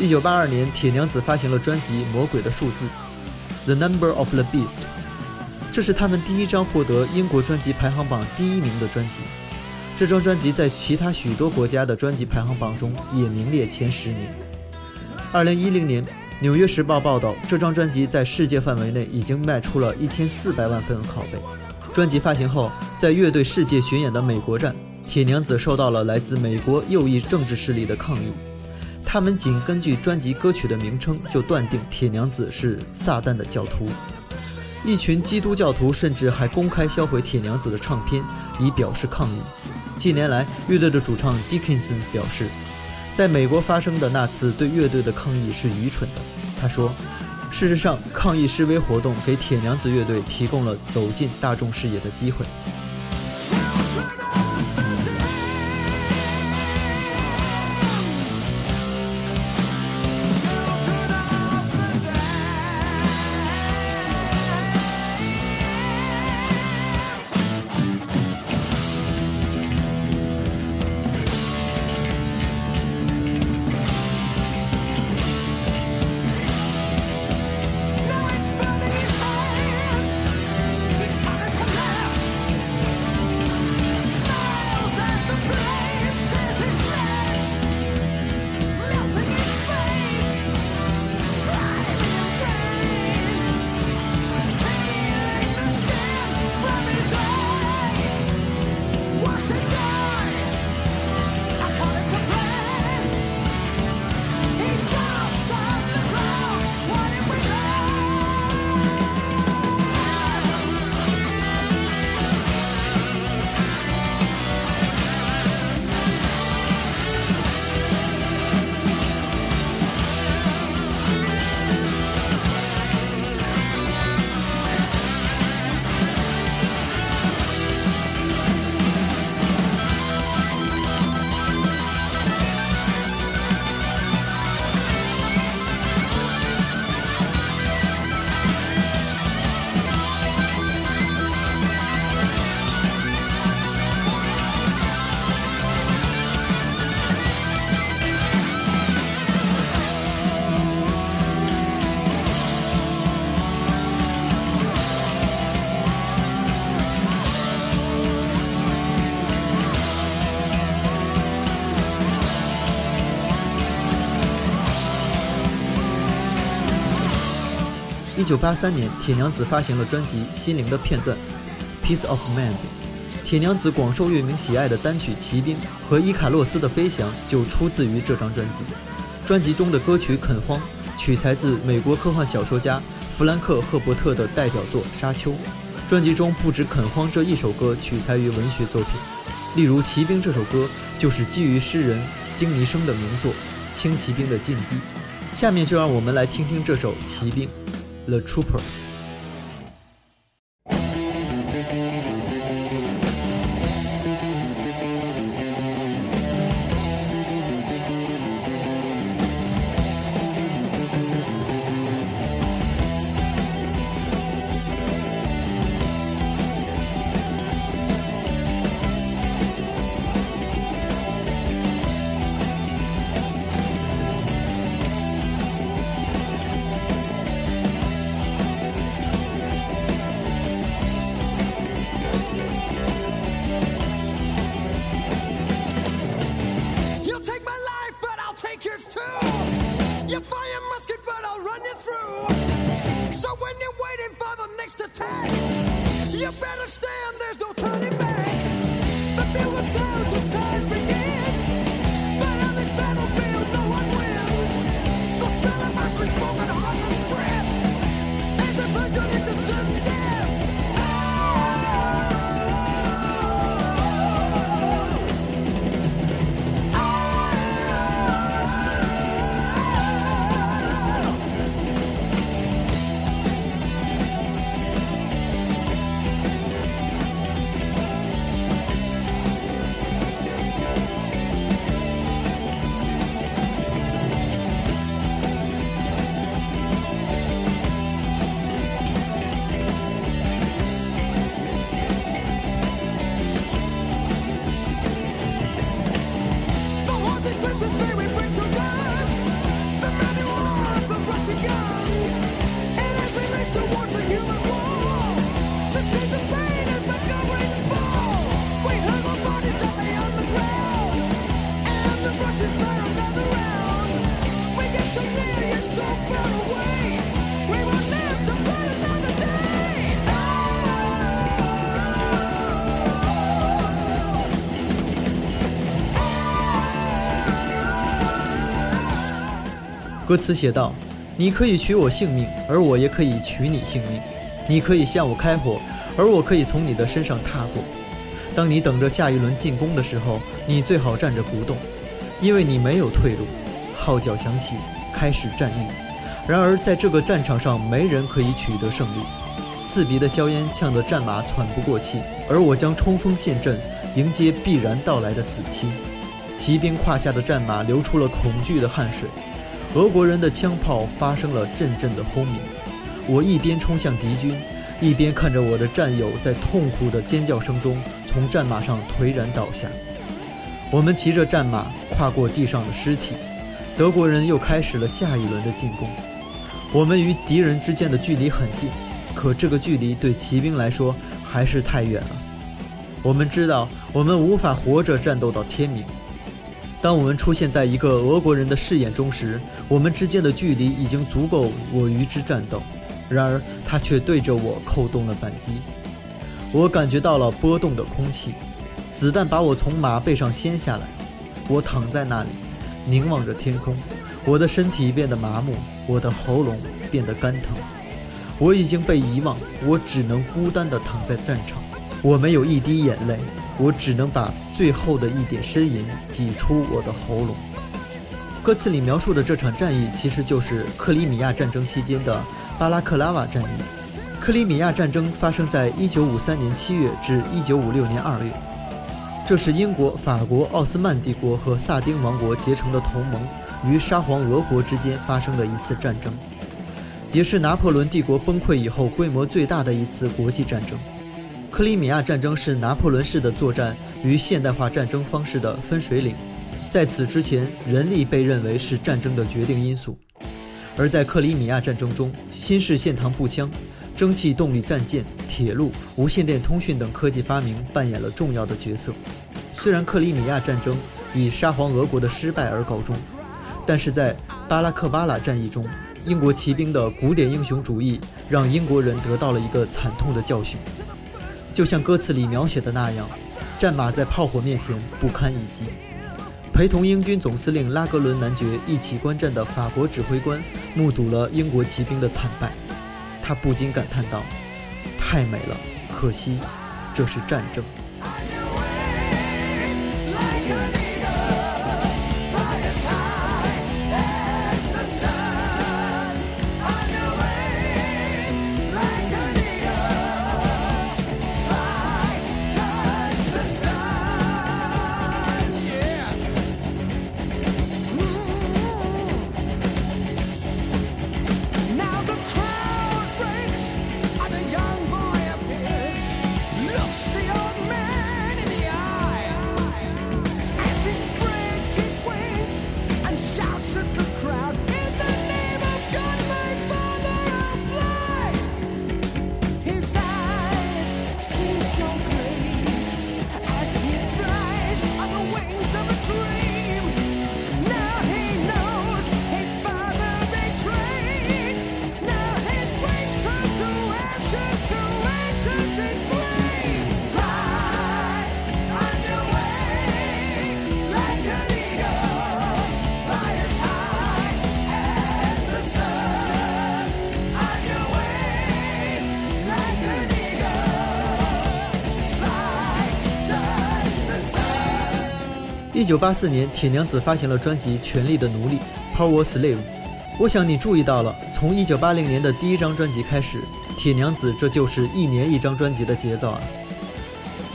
1982年，铁娘子发行了专辑《魔鬼的数字》The Number of the Beast， 这是他们第一张获得英国专辑排行榜第一名的专辑。这张专辑在其他许多国家的专辑排行榜中也名列前10名。2010年，《纽约时报》报道，这张专辑在世界范围内已经卖出了1400万份拷贝。专辑发行后，在乐队世界巡演的美国站，铁娘子受到了来自美国右翼政治势力的抗议。他们仅根据专辑歌曲的名称就断定铁娘子是撒旦的教徒，一群基督教徒甚至还公开销毁铁娘子的唱片以表示抗议。近年来，乐队的主唱 Dickinson 表示，在美国发生的那次对乐队的抗议是愚蠢的。他说，事实上，抗议示威活动给铁娘子乐队提供了走进大众视野的机会。1983年，铁娘子发行了专辑《心灵的片段》Peace of Mind。 铁娘子广受乐迷喜爱的单曲《骑兵》和伊卡洛斯的飞翔就出自于这张专辑。专辑中的歌曲《垦荒》取材自美国科幻小说家弗兰克·赫伯特的代表作《沙丘》。专辑中不止《垦荒》这一首歌取材于文学作品，例如《骑兵》这首歌就是基于诗人丁尼生的名作《轻骑兵的进击》。下面就让我们来听听这首《骑兵》The Trooper。歌词写道：你可以取我性命，而我也可以取你性命；你可以向我开火，而我可以从你的身上踏过。当你等着下一轮进攻的时候，你最好站着不动，因为你没有退路。号角响起，开始战役。然而在这个战场上，没人可以取得胜利。刺鼻的硝烟呛得战马喘不过气，而我将冲锋陷阵，迎接必然到来的死期。骑兵胯下的战马流出了恐惧的汗水，俄国人的枪炮发生了阵阵的轰鸣。我一边冲向敌军，一边看着我的战友在痛苦的尖叫声中从战马上颓然倒下。我们骑着战马跨过地上的尸体。德国人又开始了下一轮的进攻。我们与敌人之间的距离很近，可这个距离对骑兵来说还是太远了。我们知道我们无法活着战斗到天明。当我们出现在一个俄国人的视野中时，我们之间的距离已经足够我与之战斗，然而他却对着我扣动了扳机。我感觉到了波动的空气，子弹把我从马背上掀下来。我躺在那里凝望着天空，我的身体变得麻木，我的喉咙变得干疼。我已经被遗忘，我只能孤单地躺在战场。我没有一滴眼泪，我只能把最后的一点呻吟挤出我的喉咙。歌词里描述的这场战役其实就是克里米亚战争期间的巴拉克拉瓦战役。克里米亚战争发生在1953年7月至1956年2月。这是英国、法国、奥斯曼帝国和萨丁王国结成的同盟与沙皇俄国之间发生的一次战争，也是拿破仑帝国崩溃以后规模最大的一次国际战争。克里米亚战争是拿破仑式的作战与现代化战争方式的分水岭，在此之前，人力被认为是战争的决定因素。而在克里米亚战争中，新式线膛步枪、蒸汽动力战舰、铁路、无线电通讯等科技发明扮演了重要的角色。虽然克里米亚战争以沙皇俄国的失败而告终，但是在巴拉克瓦拉战役中，英国骑兵的古典英雄主义让英国人得到了一个惨痛的教训。就像歌词里描写的那样，战马在炮火面前不堪一击。陪同英军总司令拉格伦男爵一起观战的法国指挥官目睹了英国骑兵的惨败，他不禁感叹道：“太美了，可惜，这是战争。”1984年，铁娘子发行了专辑《权力的奴隶》（Power Slave）。我想你注意到了，从1980年的第一张专辑开始，铁娘子这就是一年一张专辑的节奏啊！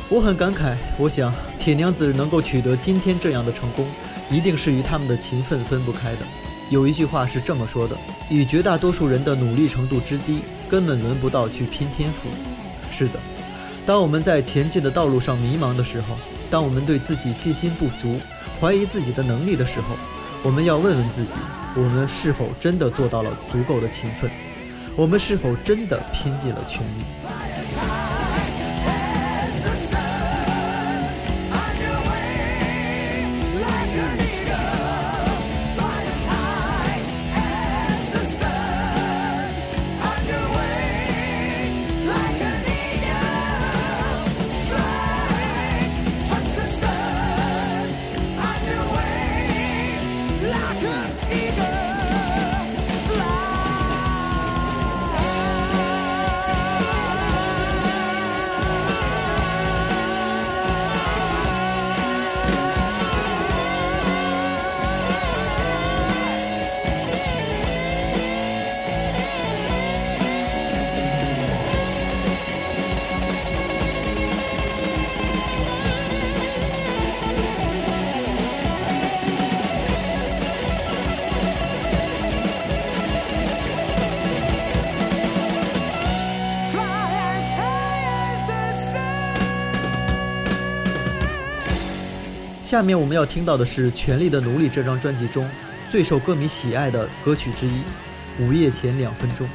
我很感慨，我想铁娘子能够取得今天这样的成功，一定是与他们的勤奋分不开的。有一句话是这么说的：与绝大多数人的努力程度之低，根本轮不到去拼天赋。是的，当我们在前进的道路上迷茫的时候，当我们对自己信心不足，怀疑自己的能力的时候，我们要问问自己，我们是否真的做到了足够的勤奋？我们是否真的拼尽了全力？下面我们要听到的是《权力的奴隶》这张专辑中最受歌迷喜爱的歌曲之一，午夜前2分钟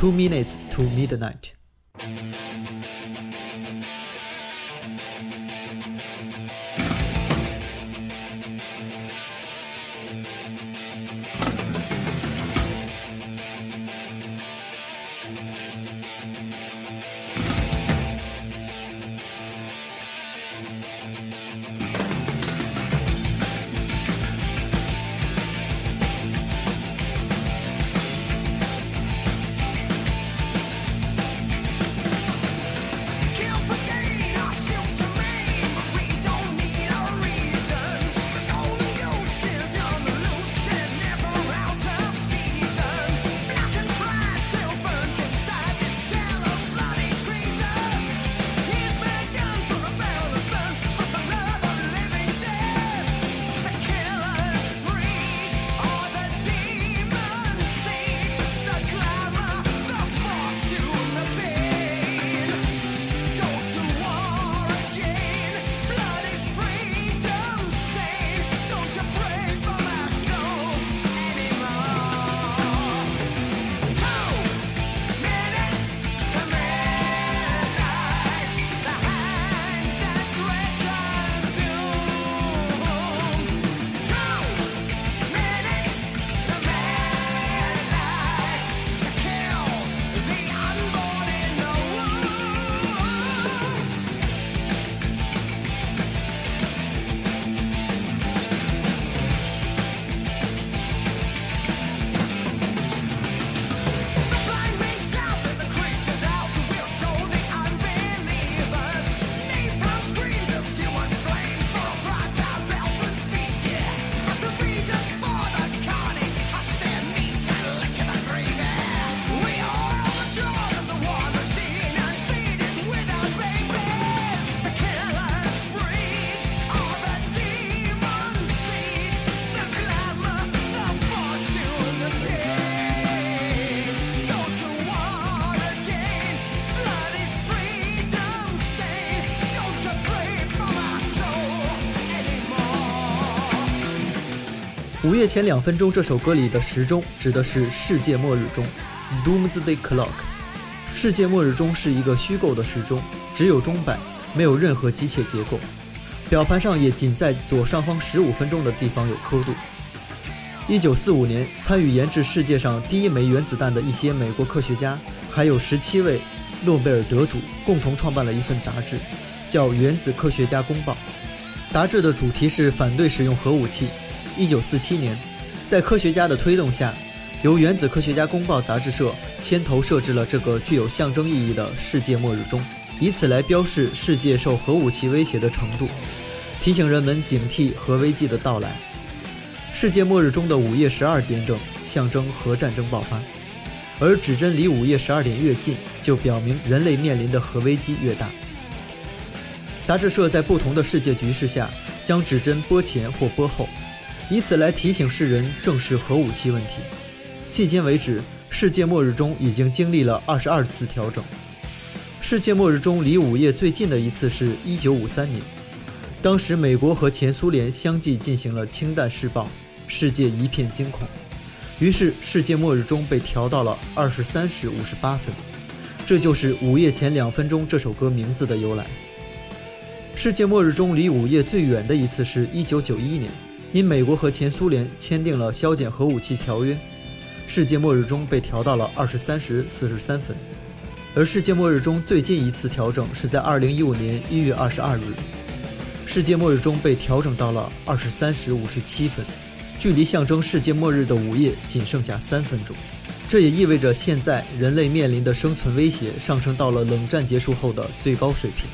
2 minutes to midnight。午夜前2分钟这首歌里的时钟指的是世界末日钟 Doomsday Clock。 世界末日钟是一个虚构的时钟，只有钟摆，没有任何机械结构，表盘上也仅在左上方15分钟的地方有刻度。1945年，参与研制世界上第一枚原子弹的一些美国科学家还有17位诺贝尔得主共同创办了一份杂志，叫《原子科学家公报》。杂志的主题是反对使用核武器。1947年，在科学家的推动下，由《原子科学家公报》杂志社牵头设置了这个具有象征意义的世界末日钟，以此来标示世界受核武器威胁的程度，提醒人们警惕核危机的到来。世界末日钟的午夜12点整象征核战争爆发，而指针离午夜12点越近，就表明人类面临的核危机越大。杂志社在不同的世界局势下，将指针拨前或拨后，以此来提醒世人正视核武器问题。迄今为止，世界末日钟已经经历了22次调整。世界末日钟离午夜最近的一次是1953年，当时美国和前苏联相继进行了氢弹试爆，世界一片惊恐，于是世界末日钟被调到了23时58分，这就是午夜前2分钟这首歌名字的由来。世界末日钟离午夜最远的一次是1991年。因美国和前苏联签订了削减核武器条约，世界末日钟被调到了23时43分，而世界末日钟最近一次调整是在2015年1月22日，世界末日钟被调整到了23时57分，距离象征世界末日的午夜仅剩下3分钟。这也意味着现在人类面临的生存威胁上升到了冷战结束后的最高水平。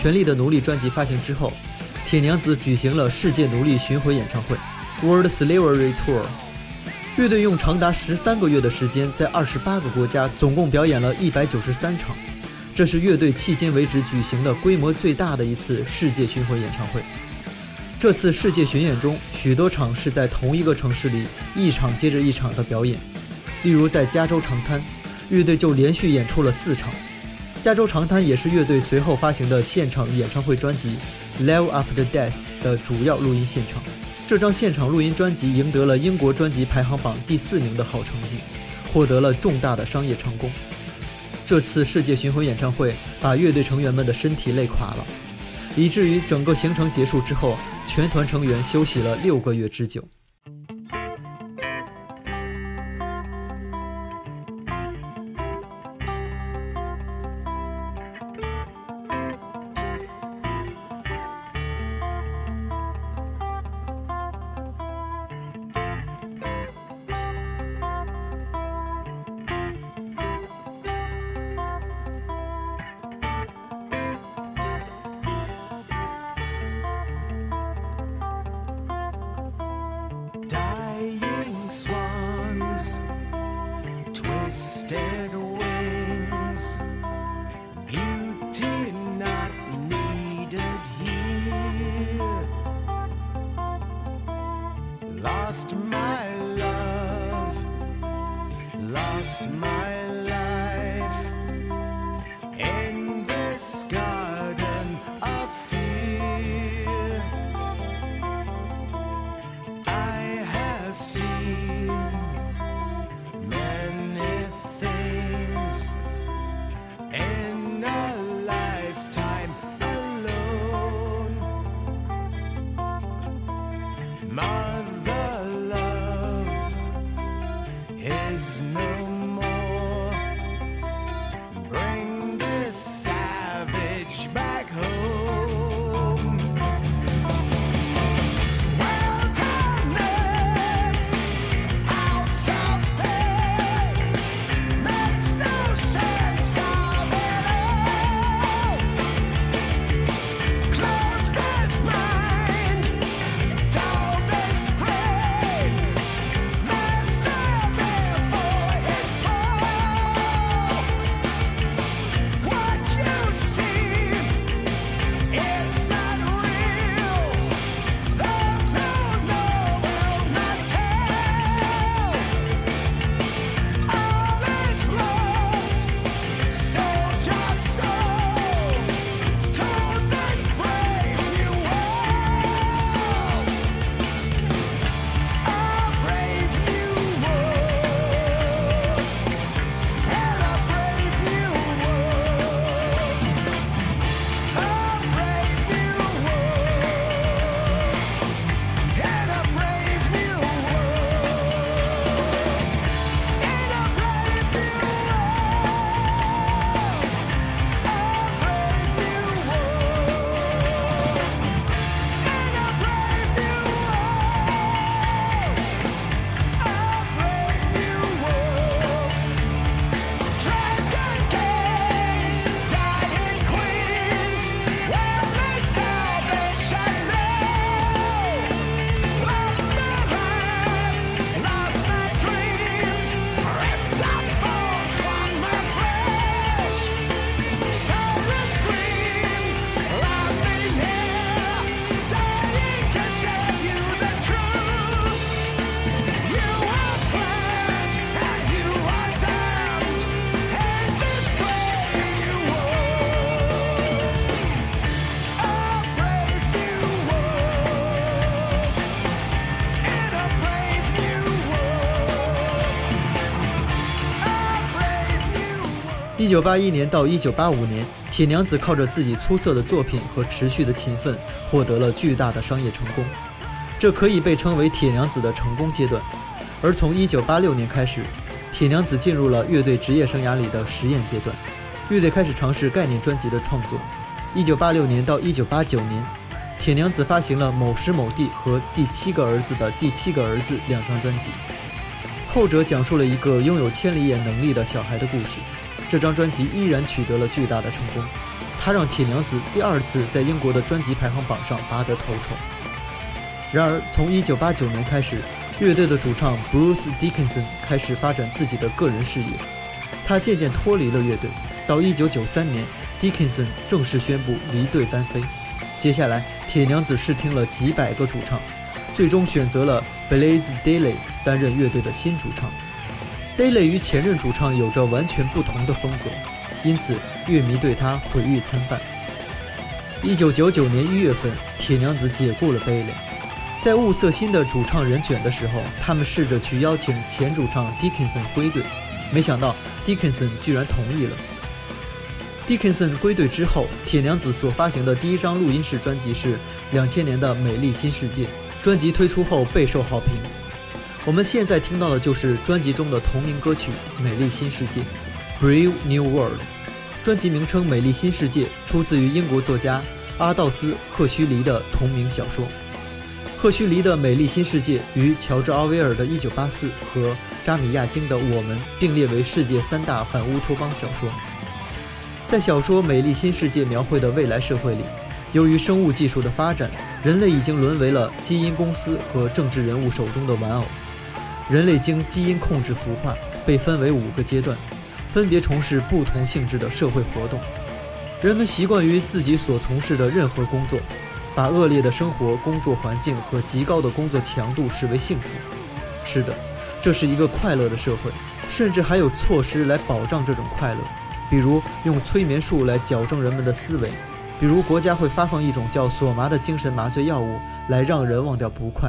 《权力的奴隶》专辑发行之后，铁娘子举行了世界奴隶巡回演唱会 World Slavery Tour， 乐队用长达13个月的时间，在28个国家总共表演了193场，这是乐队迄今为止举行的规模最大的一次世界巡回演唱会。这次世界巡演中，许多场是在同一个城市里一场接着一场的表演，例如在加州长滩，乐队就连续演出了4场。加州长滩也是乐队随后发行的现场演唱会专辑 Live After Death 的主要录音现场。这张现场录音专辑赢得了英国专辑排行榜第4名的好成绩，获得了重大的商业成功。这次世界巡回演唱会把乐队成员们的身体累垮了，以至于整个行程结束之后，全团成员休息了6个月之久。1981年到1985年，铁娘子靠着自己出色的作品和持续的勤奋，获得了巨大的商业成功，这可以被称为铁娘子的成功阶段。而从1986年开始，铁娘子进入了乐队职业生涯里的实验阶段，乐队开始尝试概念专辑的创作。1986年到1989年，铁娘子发行了《某时某地》和《第七个儿子的第七个儿子》两张专辑，后者讲述了一个拥有千里眼能力的小孩的故事。这张专辑依然取得了巨大的成功，他让铁娘子第二次在英国的专辑排行榜上拔得头筹。然而，从1989年开始，乐队的主唱 Bruce Dickinson 开始发展自己的个人事业，他渐渐脱离了乐队。到1993年 ，Dickinson 正式宣布离队单飞。接下来，铁娘子试听了几百个主唱，最终选择了 Blaze Daly 担任乐队的新主唱。Daly 与前任主唱有着完全不同的风格，因此乐迷对他毁誉参半。1999年1月份，铁娘子解雇了 Daly。在物色新的主唱人选的时候，他们试着去邀请前主唱 Dickinson 归队，没想到 Dickinson 居然同意了。Dickinson 归队之后，铁娘子所发行的第一张录音室专辑是2000年的《美丽新世界》。专辑推出后备受好评。我们现在听到的就是专辑中的同名歌曲《美丽新世界》 Brave New World。 专辑名称《美丽新世界》出自于英国作家阿道斯·赫胥黎的同名小说。赫胥黎的《美丽新世界》与乔治·奥威尔的《1984》和扎米亚京的《我们》并列为世界三大反乌托邦小说。在小说《美丽新世界》描绘的未来社会里，由于生物技术的发展，人类已经沦为了基因公司和政治人物手中的玩偶。人类经基因控制孵化，被分为5个阶段，分别从事不同性质的社会活动。人们习惯于自己所从事的任何工作，把恶劣的生活、工作环境和极高的工作强度视为幸福。是的，这是一个快乐的社会，甚至还有措施来保障这种快乐，比如用催眠术来矫正人们的思维，比如国家会发放一种叫索麻的精神麻醉药物来让人忘掉不快。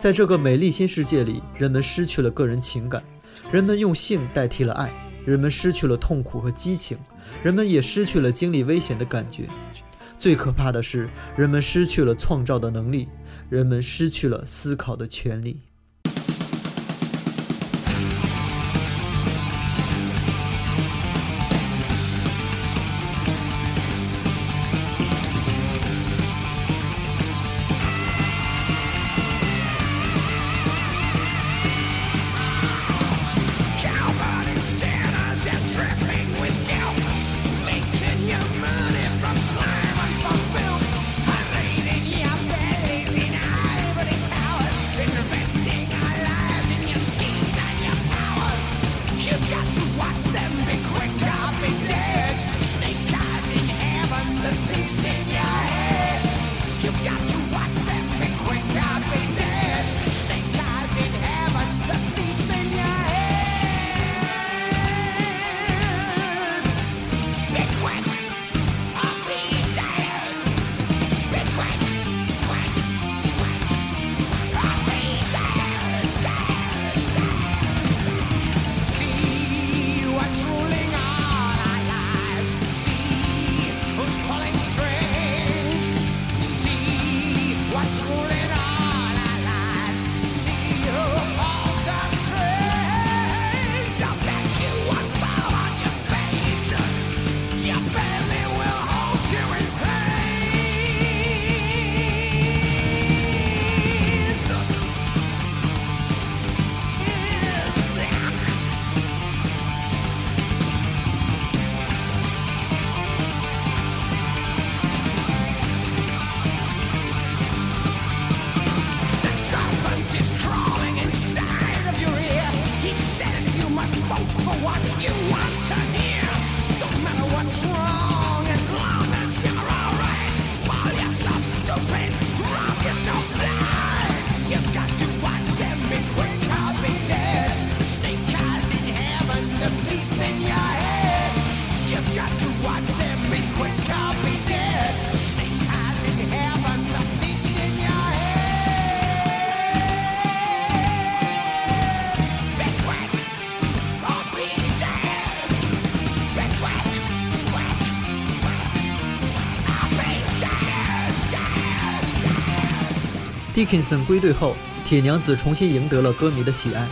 在这个美丽新世界里，人们失去了个人情感，人们用性代替了爱，人们失去了痛苦和激情，人们也失去了经历危险的感觉。最可怕的是，人们失去了创造的能力，人们失去了思考的权利。Dickinson 归队后，铁娘子重新赢得了歌迷的喜爱。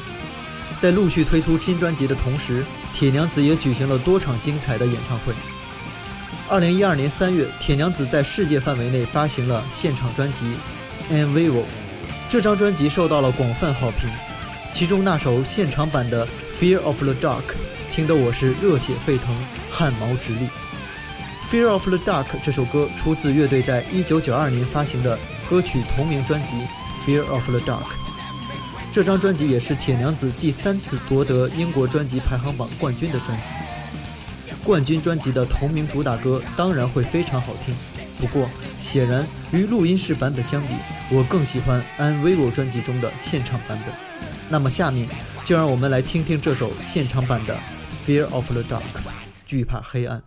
在陆续推出新专辑的同时，铁娘子也举行了多场精彩的演唱会。2012年3月，铁娘子在世界范围内发行了现场专辑 En Vivo。 这张专辑受到了广泛好评，其中那首现场版的 Fear of the Dark 听得我是热血沸腾，汗毛直立。Fear of the Dark 这首歌出自乐队在1992年发行的歌曲同名专辑 Fear of the Dark。 这张专辑也是铁娘子第3次夺得英国专辑排行榜冠军的专辑。冠军专辑的同名主打歌当然会非常好听，不过显然与录音室版本相比，我更喜欢 En Vivo 专辑中的现场版本。那么下面就让我们来听听这首现场版的 Fear of the Dark， 惧怕黑暗。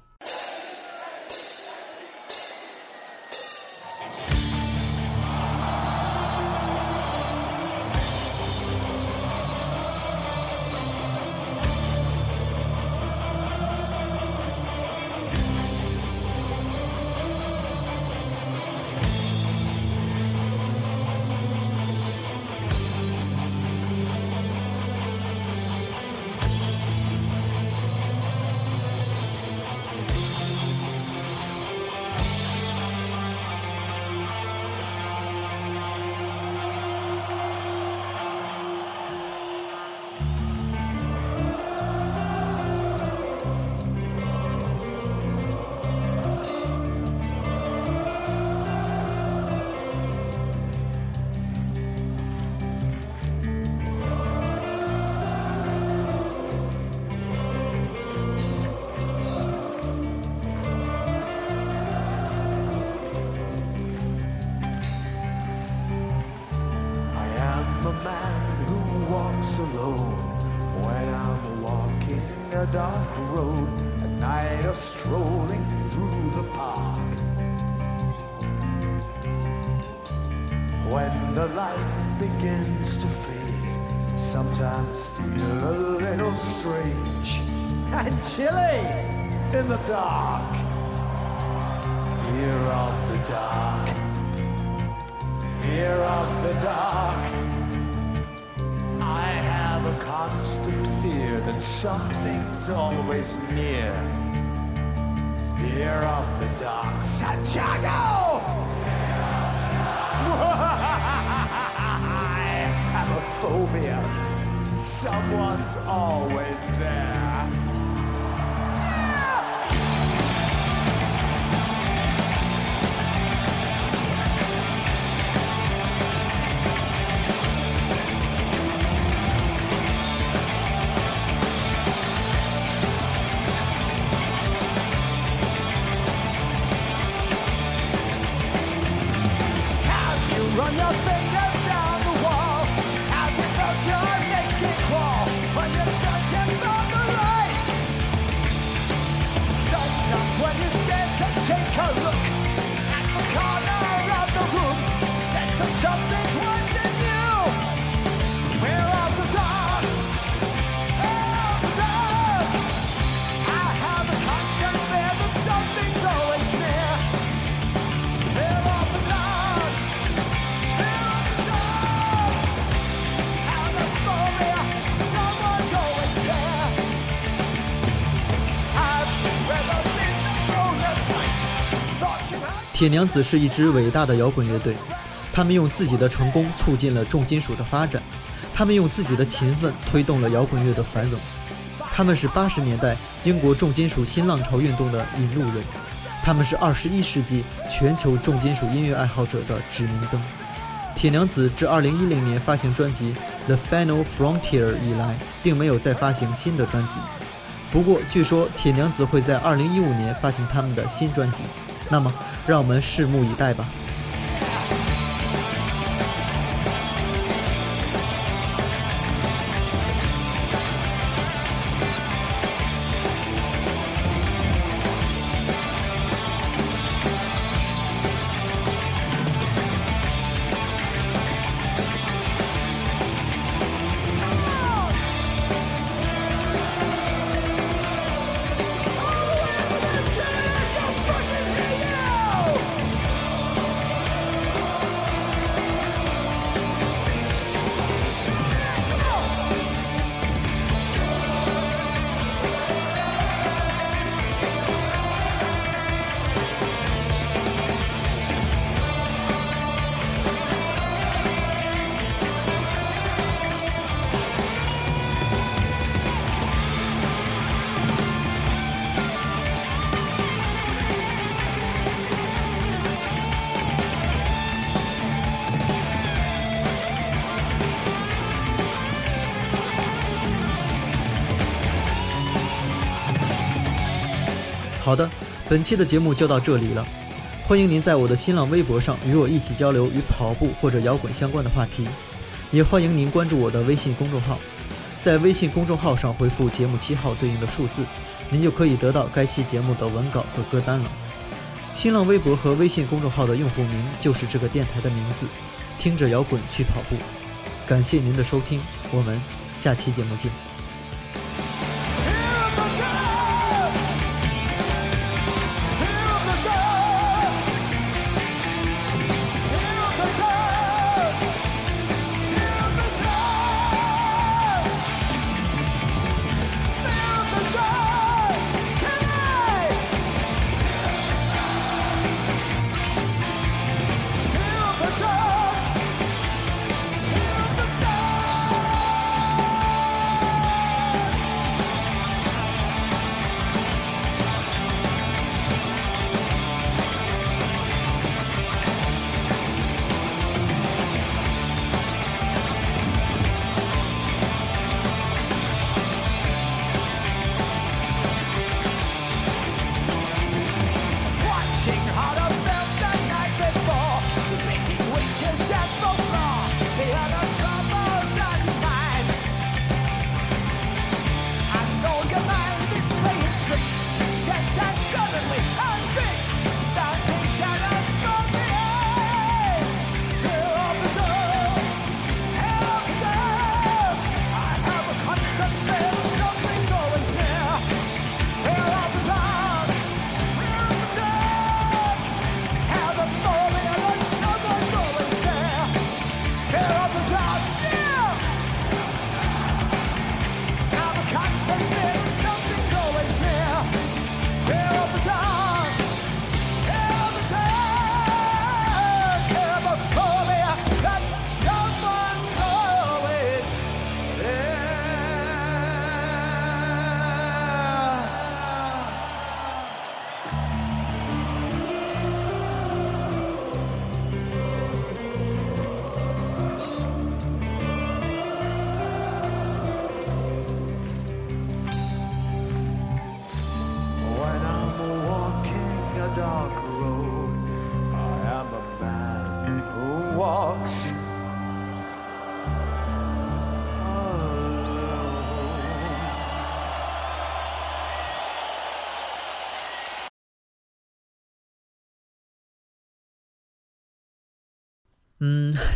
Someone's always there. Have you run your fingers down the wall? Have you felt your legs kick crawl? When you're searching for the light, sometimes when you're scared to take a look at the corner of the room, sense that something's watching you. Fear of the dark, fear of the dark. I have a constant fear that something's always near. Fear of the dark, fear of the dark. Out of phobia, someone's always there. I've never been thrown at night. Thought you had. 铁娘子是一支伟大的摇滚乐队，他们用自己的成功促进了重金属的发展，他们用自己的勤奋推动了摇滚乐的繁荣，他们是80年代英国重金属新浪潮运动的引路人，他们是21世纪全球重金属音乐爱好者的指明灯。铁娘子至2010年发行专辑《The Final Frontier》以来，并没有再发行新的专辑。不过，据说铁娘子会在2015年发行他们的新专辑，那么让我们拭目以待吧。All the way to the city, go fucking see you! 好的，本期的节目就到这里了，欢迎您在我的新浪微博上与我一起交流与跑步或者摇滚相关的话题，也欢迎您关注我的微信公众号，在微信公众号上回复节目7号对应的数字，您就可以得到该期节目的文稿和歌单了。新浪微博和微信公众号的用户名就是这个电台的名字，听着摇滚去跑步。感谢您的收听，我们下期节目见。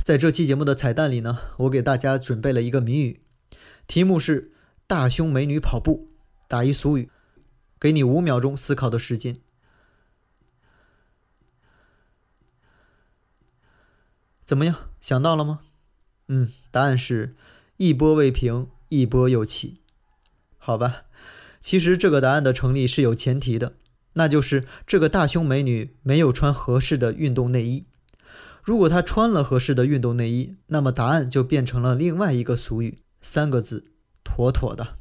在这期节目的彩蛋里呢，我给大家准备了一个谜语，题目是大胸美女跑步，打一俗语，给你5秒钟思考的时间。怎么样，想到了吗？答案是一波未平一波又起。好吧，其实这个答案的成立是有前提的，那就是这个大胸美女没有穿合适的运动内衣。如果他穿了合适的运动内衣，那么答案就变成了另外一个俗语，3个字，妥妥的。